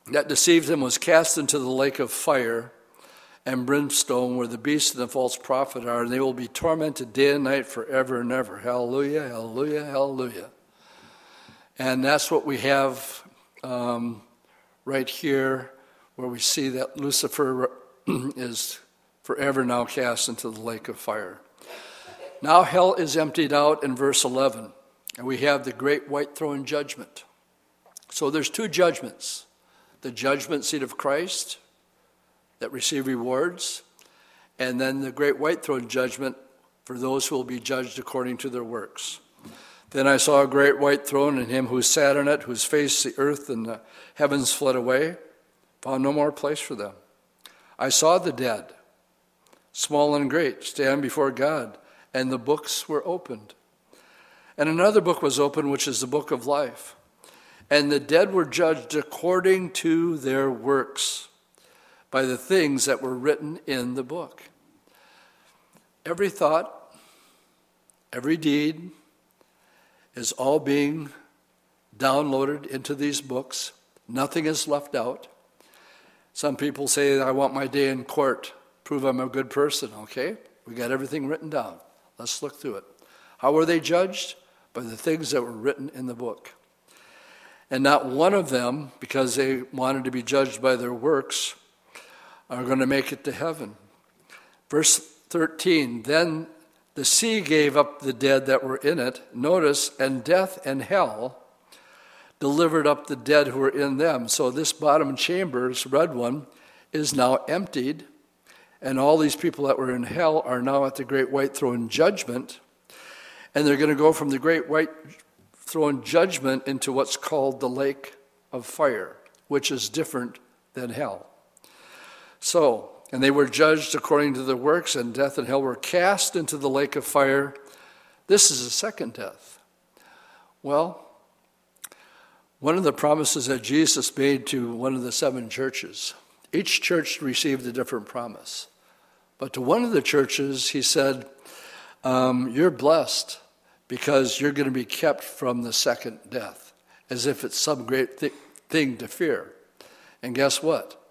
that deceived him was cast into the lake of fire and brimstone, where the beast and the false prophet are, and they will be tormented day and night forever and ever. Hallelujah, hallelujah, hallelujah. And that's what we have right here, where we see that Lucifer is forever now cast into the lake of fire. Now hell is emptied out in verse 11, and we have the great white throne judgment. So there's two judgments: the judgment seat of Christ that receive rewards, and then the great white throne judgment for those who will be judged according to their works. Then I saw a great white throne and him who sat on it, whose face the earth and the heavens fled away, found no more place for them. I saw the dead, small and great, stand before God, and the books were opened. And another book was opened, which is the book of life. And the dead were judged according to their works by the things that were written in the book. Every thought, every deed, is all being downloaded into these books. Nothing is left out. Some people say, I want my day in court, prove I'm a good person. Okay, we got everything written down. Let's look through it. How were they judged? By the things that were written in the book. And not one of them, because they wanted to be judged by their works, are going to make it to heaven. Verse 13, then the sea gave up the dead that were in it. Notice, and death and hell delivered up the dead who were in them. So this bottom chamber, this red one, is now emptied. And all these people that were in hell are now at the great white throne judgment. And they're going to go from the great white throne judgment into what's called the lake of fire, which is different than hell. So, and they were judged according to their works, and death and hell were cast into the lake of fire. This is the second death. Well, one of the promises that Jesus made to one of the seven churches, each church received a different promise. But to one of the churches, he said, you're blessed because you're going to be kept from the second death, as if it's some great thing to fear. And guess what?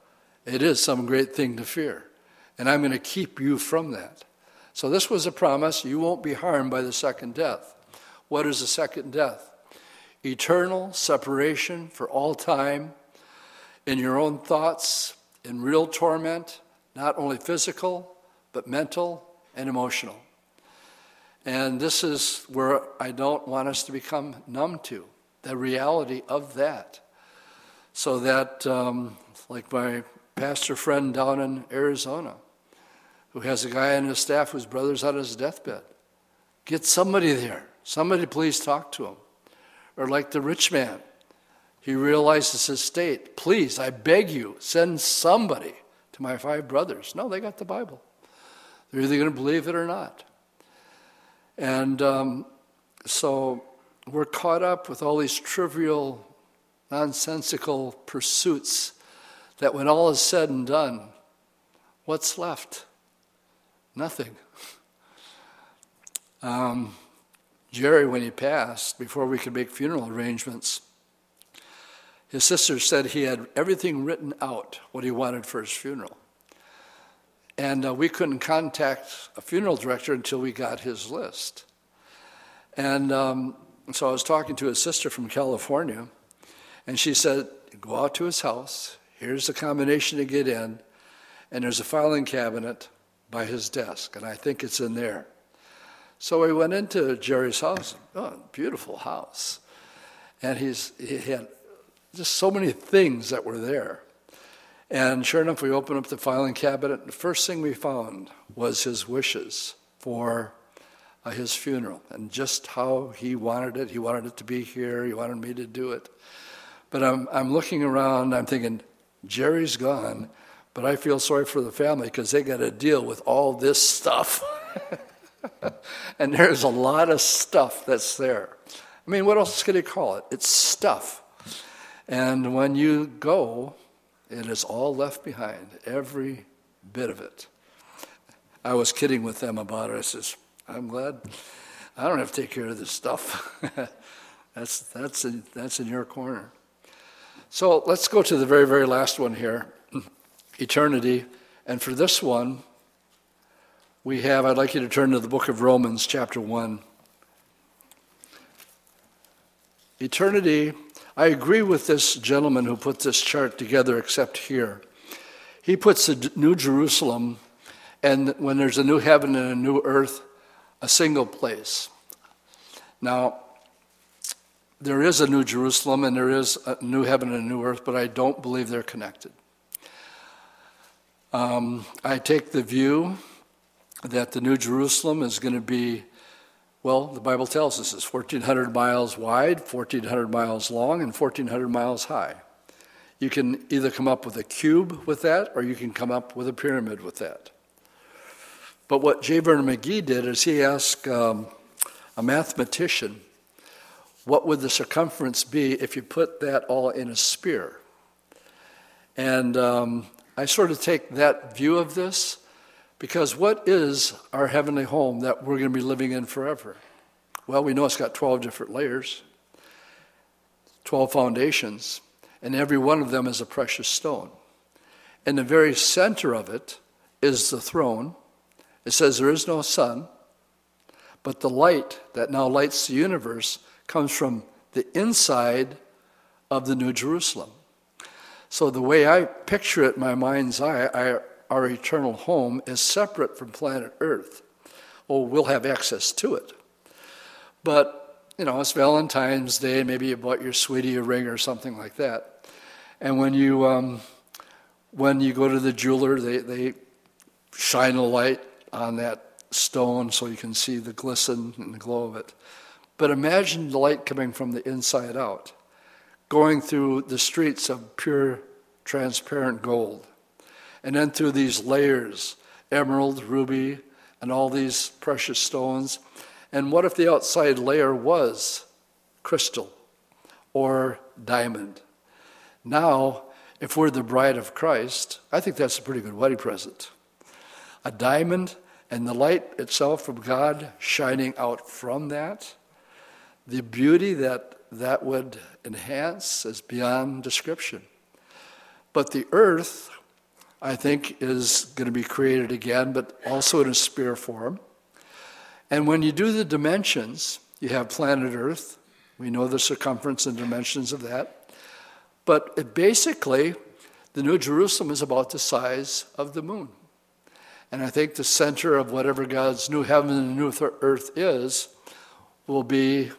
It is some great thing to fear, and I'm going to keep you from that. So this was a promise. You won't be harmed by the second death. What is the second death? Eternal separation for all time in your own thoughts, in real torment, not only physical, but mental and emotional. And this is where I don't want us to become numb to, the reality of that. So that, like my pastor friend down in Arizona, who has a guy on his staff whose brother's on his deathbed. Get somebody there. Somebody please talk to him. Or like the rich man, he realizes his state. Please, I beg you, send somebody to my 5 brothers. No, they got the Bible. They're either going to believe it or not. And so we're caught up with all these trivial, nonsensical pursuits that when all is said and done, what's left? Nothing. Jerry, when he passed, before we could make funeral arrangements, his sister said he had everything written out, what he wanted for his funeral. And we couldn't contact a funeral director until we got his list. And so I was talking to his sister from California, and she said, go out to his house, here's the combination to get in, and there's a filing cabinet by his desk, and I think it's in there. So we went into Jerry's house, oh, beautiful house. And he had just so many things that were there. And sure enough, we opened up the filing cabinet, and the first thing we found was his wishes for his funeral, and just how he wanted it. He wanted it to be here. He wanted me to do it. But I'm looking around, I'm thinking, Jerry's gone, but I feel sorry for the family because they got to deal with all this stuff. And there's a lot of stuff that's there. I mean, what else could he call it? It's stuff. And when you go, it is all left behind, every bit of it. I was kidding with them about it. I says, I'm glad I don't have to take care of this stuff. That's in your corner. So let's go to the very, very last one here, eternity. And for this one, we have, I'd like you to turn to the book of Romans, chapter 1. Eternity, I agree with this gentleman who put this chart together, except here. He puts the New Jerusalem, and when there's a new heaven and a new earth, a single place. Now, there is a New Jerusalem, and there is a new heaven and a new earth, but I don't believe they're connected. I take the view that the New Jerusalem is going to be, well, the Bible tells us it's 1,400 miles wide, 1,400 miles long, and 1,400 miles high. You can either come up with a cube with that, or you can come up with a pyramid with that. But what J. Vernon McGee did is he asked a mathematician, what would the circumference be if you put that all in a sphere? And I sort of take that view of this, because what is our heavenly home that we're going to be living in forever? Well, we know it's got 12 different layers, 12 foundations, and every one of them is a precious stone. And the very center of it is the throne. It says there is no sun, but the light that now lights the universe comes from the inside of the New Jerusalem. So the way I picture it in my mind's eye, our eternal home is separate from planet Earth. Oh, we'll have access to it. But, you know, it's Valentine's Day, maybe you bought your sweetie a ring or something like that. And when you go to the jeweler, they shine a light on that stone so you can see the glisten and the glow of it. But imagine the light coming from the inside out, going through the streets of pure, transparent gold. And then through these layers, emerald, ruby, and all these precious stones. And what if the outside layer was crystal or diamond? Now, if we're the bride of Christ, I think that's a pretty good wedding present. A diamond and the light itself from God shining out from that. The beauty that would enhance is beyond description. But the earth, I think, is going to be created again, but also in a sphere form. And when you do the dimensions, you have planet Earth. We know the circumference and dimensions of that. But basically, the New Jerusalem is about the size of the moon. And I think the center of whatever God's new heaven and new earth is will be,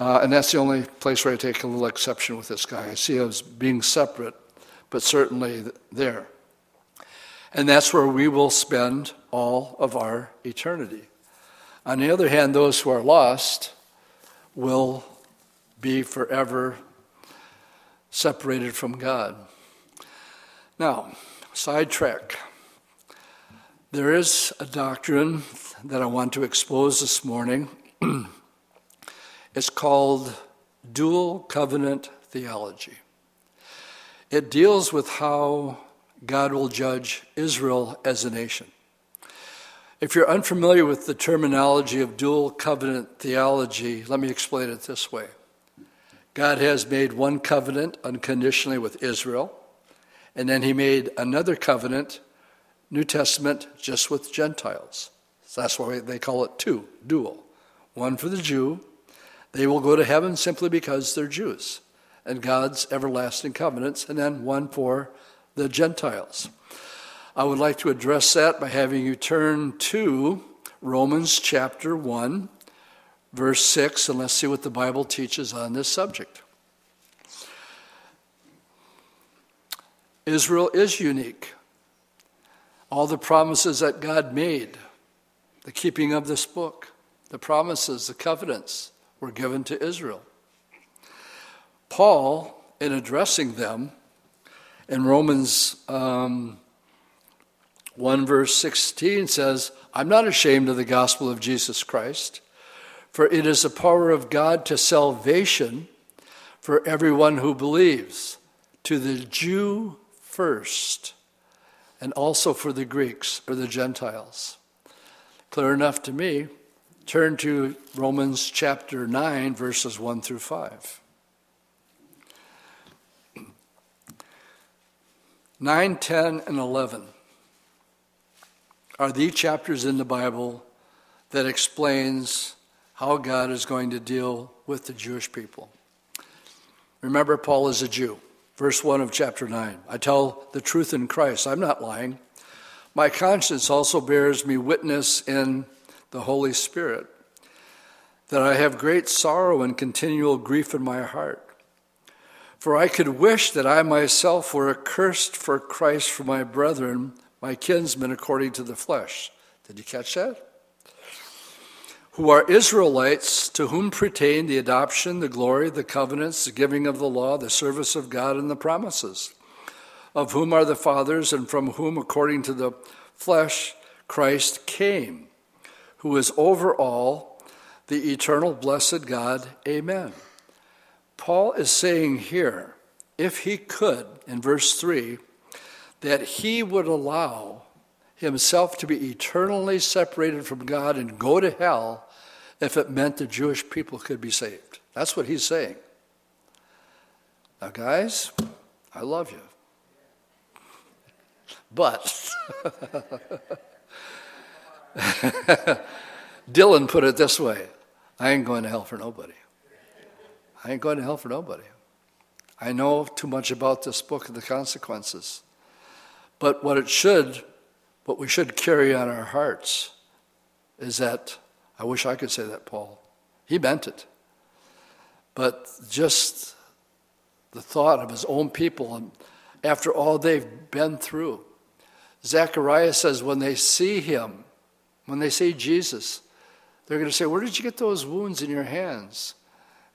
and that's the only place where I take a little exception with this guy. I see it as being separate, but certainly there. And that's where we will spend all of our eternity. On the other hand, those who are lost will be forever separated from God. Now, sidetrack. There is a doctrine that I want to expose this morning. It's called dual covenant theology. It deals with how God will judge Israel as a nation. If you're unfamiliar with the terminology of dual covenant theology, let me explain it this way. God has made one covenant unconditionally with Israel, and then he made another covenant, New Testament, just with Gentiles. So that's why they call it two, dual. One for the Jew. They will go to heaven simply because they're Jews, and God's everlasting covenants, and then one for the Gentiles. I would like to address that by having you turn to Romans chapter 1, verse 6, and let's see what the Bible teaches on this subject. Israel is unique. All the promises that God made, the keeping of this book, the promises, the covenants were given to Israel. Paul, in addressing them, in Romans 1 verse 16 says, "I'm not ashamed of the gospel of Jesus Christ, for it is the power of God to salvation for everyone who believes, to the Jew first, and also for the Greeks or the Gentiles." Clear enough to me. Turn to Romans chapter 9, verses 1 through 5. 9, 10, and 11 are the chapters in the Bible that explains how God is going to deal with the Jewish people. Remember, Paul is a Jew. Verse 1 of chapter 9, "I tell the truth in Christ, I'm not lying. My conscience also bears me witness in the Holy Spirit, that I have great sorrow and continual grief in my heart. For I could wish that I myself were accursed for Christ for my brethren, my kinsmen according to the flesh." Did you catch that? "Who are Israelites, to whom pertain the adoption, the glory, the covenants, the giving of the law, the service of God, and the promises, of whom are the fathers, and from whom, according to the flesh, Christ came, who is over all, the eternal blessed God. Amen." Paul is saying here, if he could, in verse 3, that he would allow himself to be eternally separated from God and go to hell if it meant the Jewish people could be saved. That's what he's saying. Now, guys, I love you. But... Dylan put it this way, I ain't going to hell for nobody. I ain't going to hell for nobody. I know too much about this book and the consequences. But what we should carry on our hearts is that, I wish I could say that, Paul. He meant it. But just the thought of his own people, and after all they've been through. Zechariah says when they see him, when they see Jesus, they're going to say, "Where did you get those wounds in your hands?"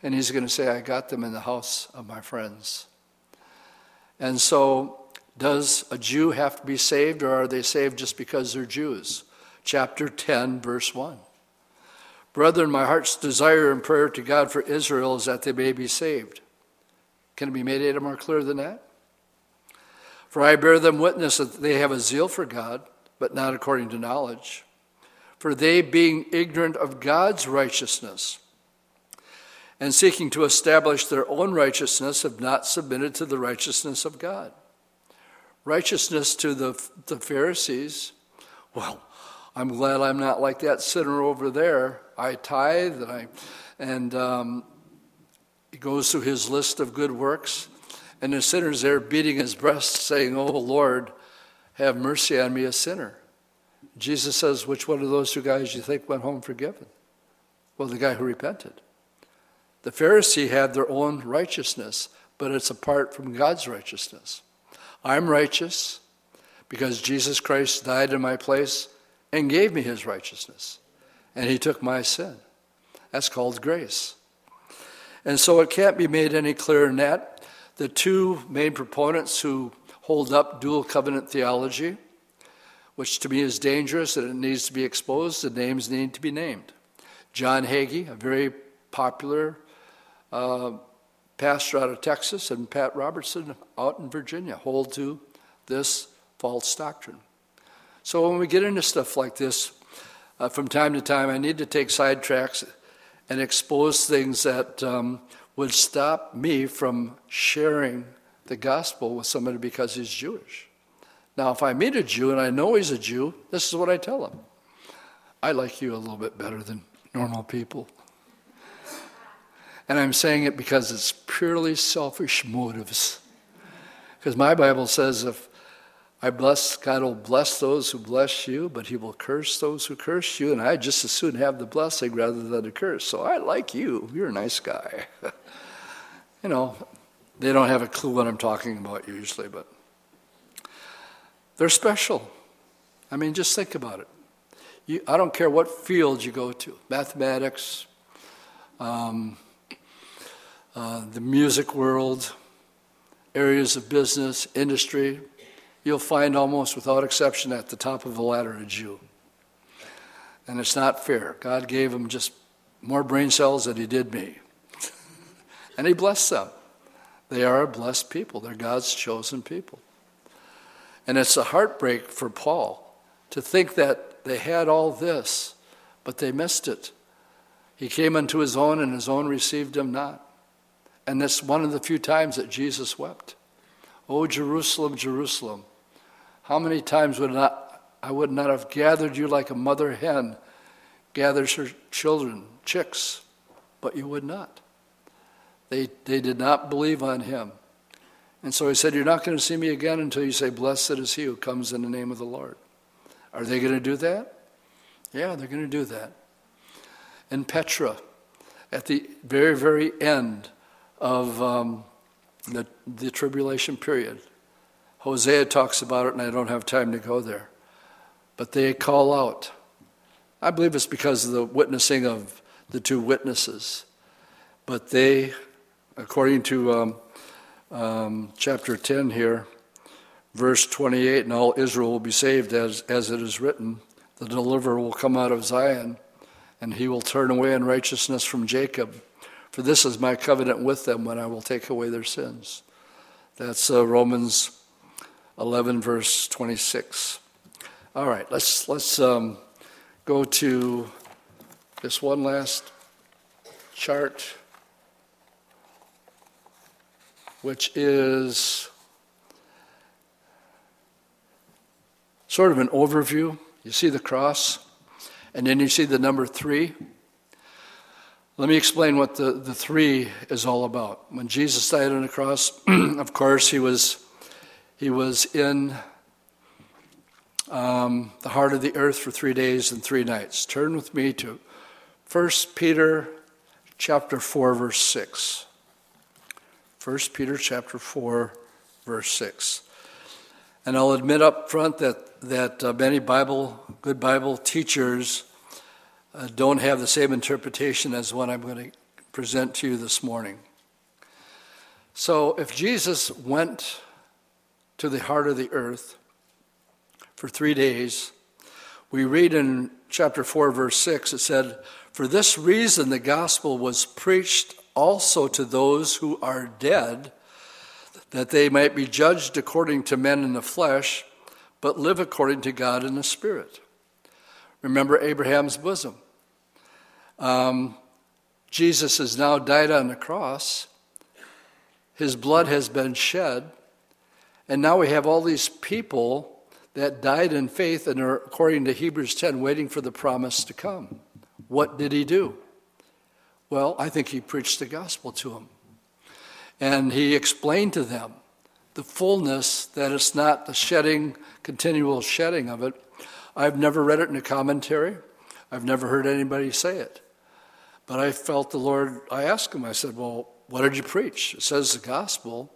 And he's going to say, "I got them in the house of my friends." And so, does a Jew have to be saved, or are they saved just because they're Jews? Chapter 10, verse 1. "Brethren, my heart's desire and prayer to God for Israel is that they may be saved." Can it be made any more clear than that? "For I bear them witness that they have a zeal for God, but not according to knowledge. For they, being ignorant of God's righteousness, and seeking to establish their own righteousness, have not submitted to the righteousness of God." Righteousness to the Pharisees, well, I'm glad I'm not like that sinner over there. I tithe, and he goes through his list of good works, and the sinner's there beating his breast, saying, "Oh, Lord, have mercy on me, a sinner." Jesus says, "Which one of those two guys do you think went home forgiven?" Well, the guy who repented. The Pharisee had their own righteousness, but it's apart from God's righteousness. I'm righteous because Jesus Christ died in my place and gave me his righteousness, and he took my sin. That's called grace. And so it can't be made any clearer than that. The two main proponents who hold up dual covenant theology, which to me is dangerous and it needs to be exposed, the names need to be named. John Hagee, a very popular pastor out of Texas, and Pat Robertson out in Virginia, hold to this false doctrine. So when we get into stuff like this, from time to time, I need to take sidetracks and expose things that would stop me from sharing the gospel with somebody because he's Jewish. Now, if I meet a Jew and I know he's a Jew, this is what I tell him. I like you a little bit better than normal people. And I'm saying it because it's purely selfish motives. Because my Bible says if I bless, God will bless those who bless you, but he will curse those who curse you, and I just as soon have the blessing rather than the curse. So I like you. You're a nice guy. You know, they don't have a clue what I'm talking about usually, but they're special. I mean, just think about it. I don't care what field you go to, mathematics, the music world, areas of business, industry, you'll find almost without exception at the top of the ladder a Jew. And it's not fair. God gave him just more brain cells than he did me. And he blessed them. They are a blessed people. They're God's chosen people. And it's a heartbreak for Paul to think that they had all this, but they missed it. He came unto his own, and his own received him not. And that's one of the few times that Jesus wept. Oh, Jerusalem, Jerusalem, how many times would not have gathered you like a mother hen gathers her children, chicks, but you would not. They did not believe on him. And so he said, you're not going to see me again until you say, blessed is he who comes in the name of the Lord. Are they going to do that? Yeah, they're going to do that. And Petra, at the very, very end of the tribulation period. Hosea talks about it, and I don't have time to go there. But they call out. I believe it's because of the witnessing of the two witnesses. But they, according to chapter 10 here, verse 28, and all Israel will be saved as it is written, the deliverer will come out of Zion, and he will turn away in righteousness from Jacob. For this is my covenant with them when I will take away their sins. That's Romans 11, verse 26. All right, let's go to this one last chart, which is sort of an overview. You see the cross. And then you see the number 3. Let me explain what the 3 is all about. When Jesus died on the cross, of course, he was in the heart of the earth for 3 days and 3 nights. Turn with me to 1 Peter chapter 4, verse 6. 1 Peter chapter 4, verse 6. And I'll admit up front that many good Bible teachers don't have the same interpretation as what I'm going to present to you this morning. So if Jesus went to the heart of the earth for 3 days, we read in chapter 4, verse 6, it said, for this reason the gospel was preached also to those who are dead, that they might be judged according to men in the flesh, but live according to God in the Spirit. Remember Abraham's bosom. Jesus has now died on the cross. His blood has been shed. And now we have all these people that died in faith and are, according to Hebrews 10, waiting for the promise to come. What did he do? Well, I think he preached the gospel to them. And he explained to them the fullness, that it's not the shedding, continual shedding of it. I've never read it in a commentary. I've never heard anybody say it. But I felt the Lord, I asked him, I said, well, what did you preach? It says the gospel.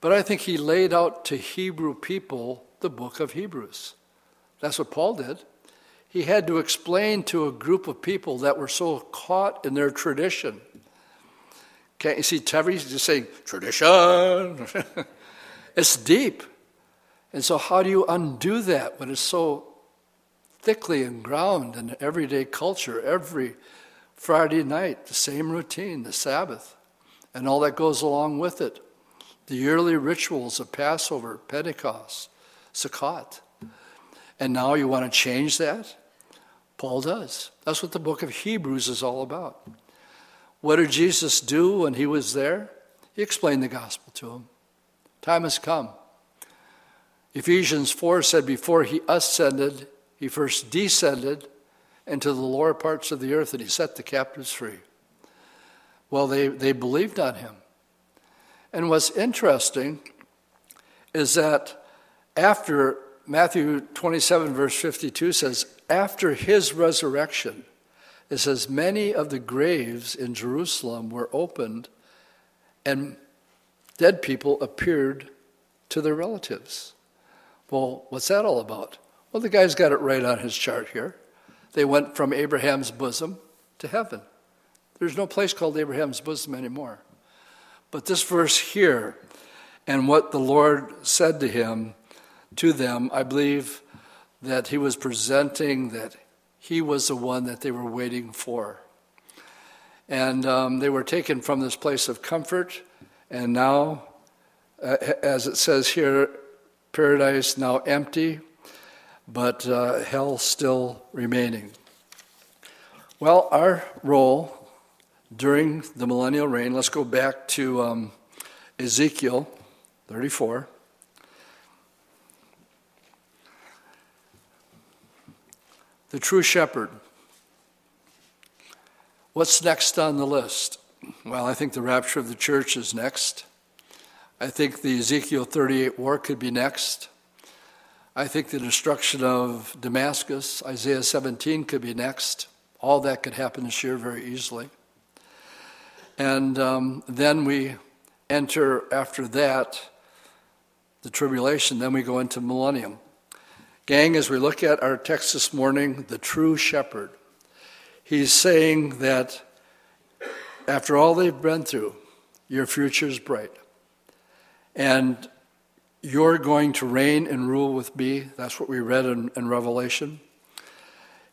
But I think he laid out to Hebrew people the book of Hebrews. That's what Paul did. He had to explain to a group of people that were so caught in their tradition. Can't you see Tevi's just saying, tradition? It's deep. And so how do you undo that when it's so thickly engrounded in everyday culture, every Friday night, the same routine, the Sabbath, and all that goes along with it? The yearly rituals of Passover, Pentecost, Sukkot. And now you want to change that? Paul does. That's what the book of Hebrews is all about. What did Jesus do when he was there? He explained the gospel to him. Time has come. Ephesians 4 said before he ascended, he first descended into the lower parts of the earth and he set the captives free. Well, they believed on him. And what's interesting is that after Matthew 27, verse 52 says, after his resurrection, it says, many of the graves in Jerusalem were opened and dead people appeared to their relatives. Well, what's that all about? Well, the guy's got it right on his chart here. They went from Abraham's bosom to heaven. There's no place called Abraham's bosom anymore. But this verse here, and what the Lord said to him, to them, I believe that he was presenting that he was the one that they were waiting for. And they were taken from this place of comfort, and now, as it says here, paradise now empty, but hell still remaining. Well, our role during the millennial reign, let's go back to Ezekiel 34. The true shepherd. What's next on the list? Well, I think the rapture of the church is next. I think the Ezekiel 38 war could be next. I think the destruction of Damascus, Isaiah 17 could be next. All that could happen this year very easily. And then we enter, after that, the tribulation. Then we go into millennium. Gang, as we look at our text this morning, the true shepherd, he's saying that after all they've been through, your future's bright. And you're going to reign and rule with me. That's what we read in Revelation.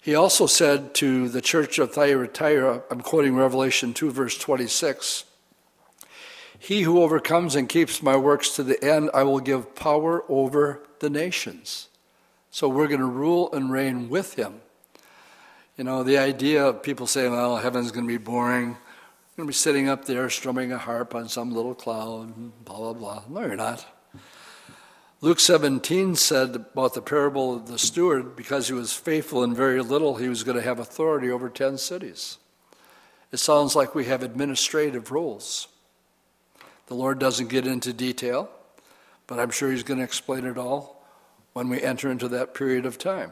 He also said to the church of Thyatira, I'm quoting Revelation 2, verse 26, he who overcomes and keeps my works to the end, I will give power over the nations. So we're going to rule and reign with him. You know, the idea of people saying, well, heaven's going to be boring. You're going to be sitting up there strumming a harp on some little cloud, blah, blah, blah. No, you're not. Luke 17 said about the parable of the steward, because he was faithful in very little, he was going to have authority over 10 cities. It sounds like we have administrative rules. The Lord doesn't get into detail, but I'm sure he's going to explain it all when we enter into that period of time.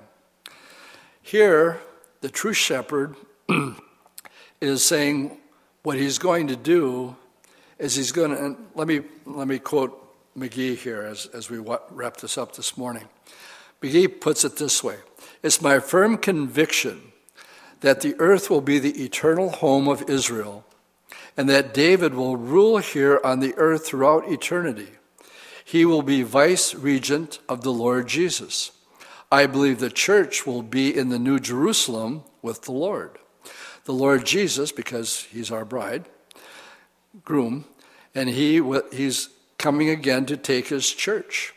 Here, the true shepherd is saying what he's going to do is he's going to, and let me quote McGee here as we wrap this up this morning. McGee puts it this way. It's my firm conviction that the earth will be the eternal home of Israel and that David will rule here on the earth throughout eternity. He will be vice regent of the Lord Jesus. I believe the church will be in the New Jerusalem with the Lord. The Lord Jesus, because he's our bride, groom, and he's coming again to take his church.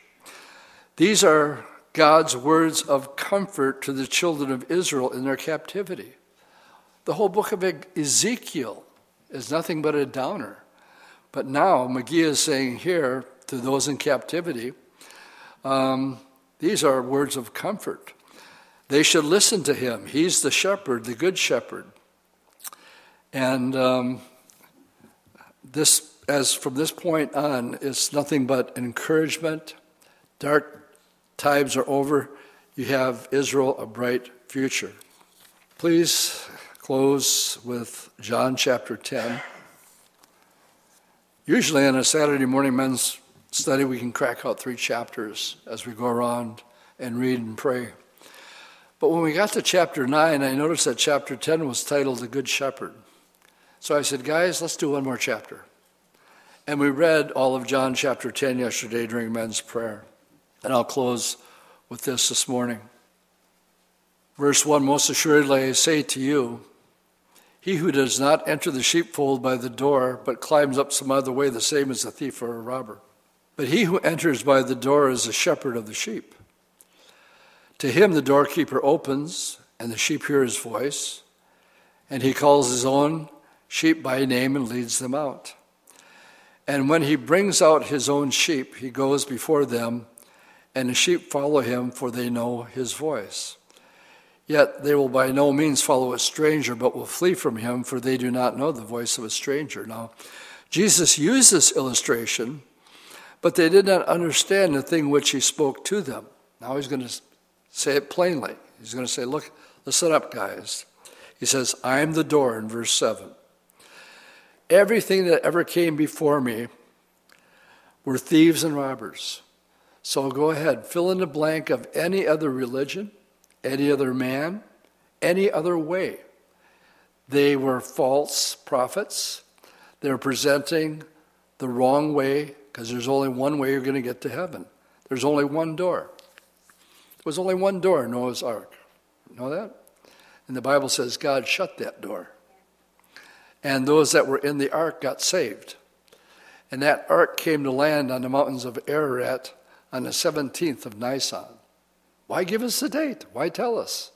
These are God's words of comfort to the children of Israel in their captivity. The whole book of Ezekiel is nothing but a downer. But now McGee is saying here to those in captivity, these are words of comfort. They should listen to him. He's the shepherd, the good shepherd. And as from this point on, it's nothing but encouragement. Dark times are over. You have Israel a bright future. Please close with John chapter 10. Usually on a Saturday morning men's study, we can crack out 3 chapters as we go around and read and pray. But when we got to chapter 9, I noticed that chapter 10 was titled The Good Shepherd. So I said, guys, let's do one more chapter. And we read all of John chapter 10 yesterday during men's prayer. And I'll close with this morning. Verse 1, most assuredly I say to you, he who does not enter the sheepfold by the door, but climbs up some other way, the same as a thief or a robber. But he who enters by the door is the shepherd of the sheep. To him the doorkeeper opens, and the sheep hear his voice, and he calls his own sheep by name and leads them out. And when he brings out his own sheep, he goes before them, and the sheep follow him, for they know his voice. Yet they will by no means follow a stranger, but will flee from him, for they do not know the voice of a stranger. Now, Jesus used this illustration, but they did not understand the thing which he spoke to them. Now he's going to say it plainly. He's going to say, look, listen up, guys. He says, I'm the door in verse 7. Everything that ever came before me were thieves and robbers. So go ahead, fill in the blank of any other religion, any other man, any other way. They were false prophets. They're presenting the wrong way, because there's only one way you're going to get to heaven. There's only one door. There was only one door in Noah's Ark. You know that? And the Bible says God shut that door. And those that were in the ark got saved. And that ark came to land on the mountains of Ararat on the 17th of Nisan. Why give us the date? Why tell us?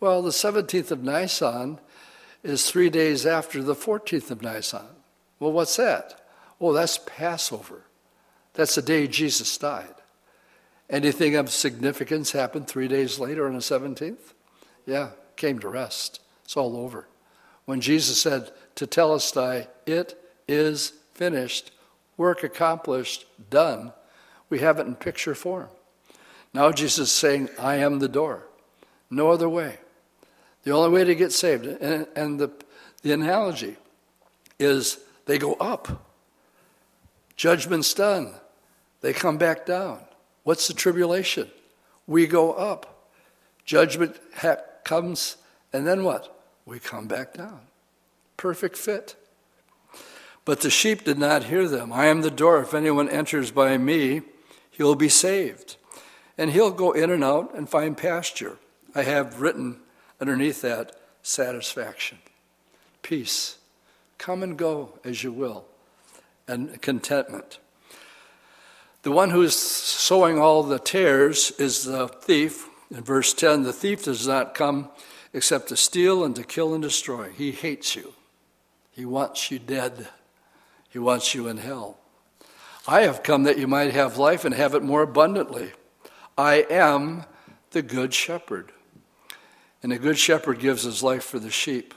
Well, the 17th of Nisan is 3 days after the 14th of Nisan. Well, what's that? Oh, that's Passover. That's the day Jesus died. Anything of significance happened 3 days later on the 17th? Yeah, came to rest. It's all over. When Jesus said to Telestai, it is finished, work accomplished, done, we have it in picture form. Now Jesus is saying, I am the door. No other way. The only way to get saved, and the analogy is they go up. Judgment's done. They come back down. What's the tribulation? We go up. Judgment comes, and then what? We come back down. Perfect fit. But the sheep did not hear them. I am the door. If anyone enters by me, he'll be saved. And he'll go in and out and find pasture. I have written underneath that, satisfaction, peace. Come and go as you will, and contentment. The one who is sowing all the tares is the thief. In verse 10, the thief does not come except to steal and to kill and destroy. He hates you. He wants you dead. He wants you in hell. I have come that you might have life and have it more abundantly. I am the good shepherd. And the good shepherd gives his life for the sheep.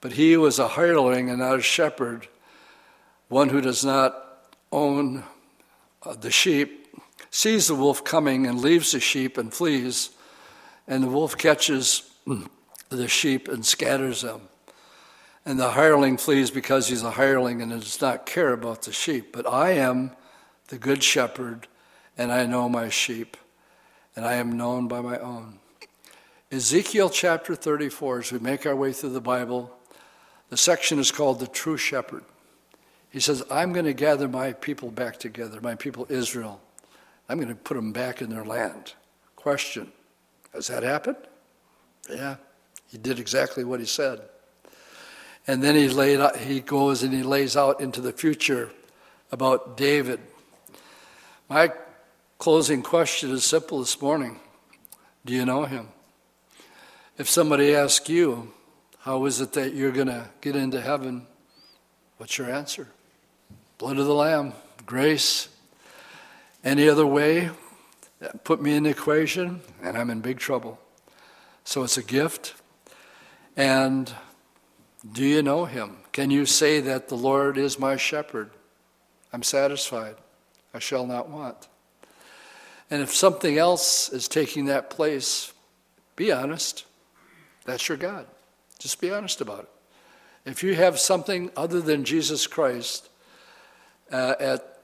But he who is a hireling and not a shepherd, one who does not own the sheep, sees the wolf coming and leaves the sheep and flees, and the wolf catches the sheep and scatters them. And the hireling flees because he's a hireling and does not care about the sheep. But I am the good shepherd, and I know my sheep, and I am known by my own. Ezekiel chapter 34, as we make our way through the Bible, the section is called the true shepherd. He says, I'm going to gather my people back together, my people Israel. I'm going to put them back in their land. Question, has that happened? Yeah, he did exactly what he said. And then he lays out into the future about David. My closing question is simple this morning. Do you know him? If somebody asks you, how is it that you're going to get into heaven? What's your answer? Blood of the Lamb, grace. Any other way, put me in the equation, and I'm in big trouble. So it's a gift. And do you know him? Can you say that the Lord is my shepherd? I'm satisfied. I shall not want. And if something else is taking that place, be honest. That's your God. Just be honest about it. If you have something other than Jesus Christ at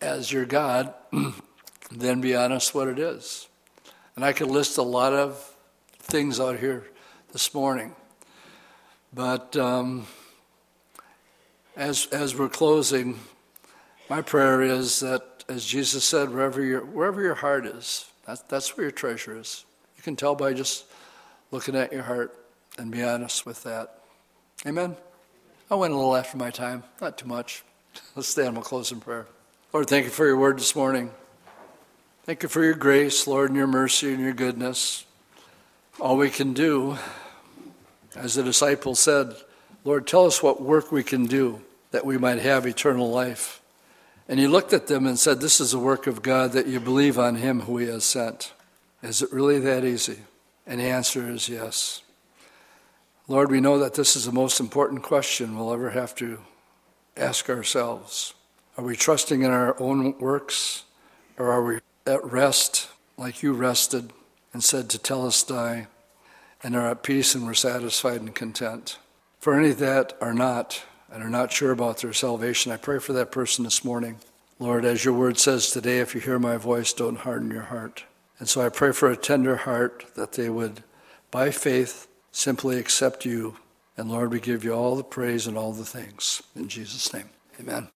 as your God, then be honest what it is. And I could list a lot of things out here this morning. But as we're closing, my prayer is that, as Jesus said, wherever your heart is, that's where your treasure is. You can tell by just looking at your heart and be honest with that. Amen? I went a little after my time, not too much. Let's stand and we'll close in prayer. Lord, thank you for your word this morning. Thank you for your grace, Lord, and your mercy and your goodness. All we can do, as the disciples said, Lord, tell us what work we can do that we might have eternal life. And he looked at them and said, this is the work of God, that you believe on him who he has sent. Is it really that easy? And the answer is yes. Lord, we know that this is the most important question we'll ever have to ask ourselves. Are we trusting in our own works, or are we at rest like you rested and said to tell us die, and are at peace and we're satisfied and content? For any that are not, and are not sure about their salvation, I pray for that person this morning. Lord, as your word says today, if you hear my voice, don't harden your heart. And so I pray for a tender heart, that they would, by faith, simply accept you. And Lord, we give you all the praise and all the thanks. In Jesus' name, amen.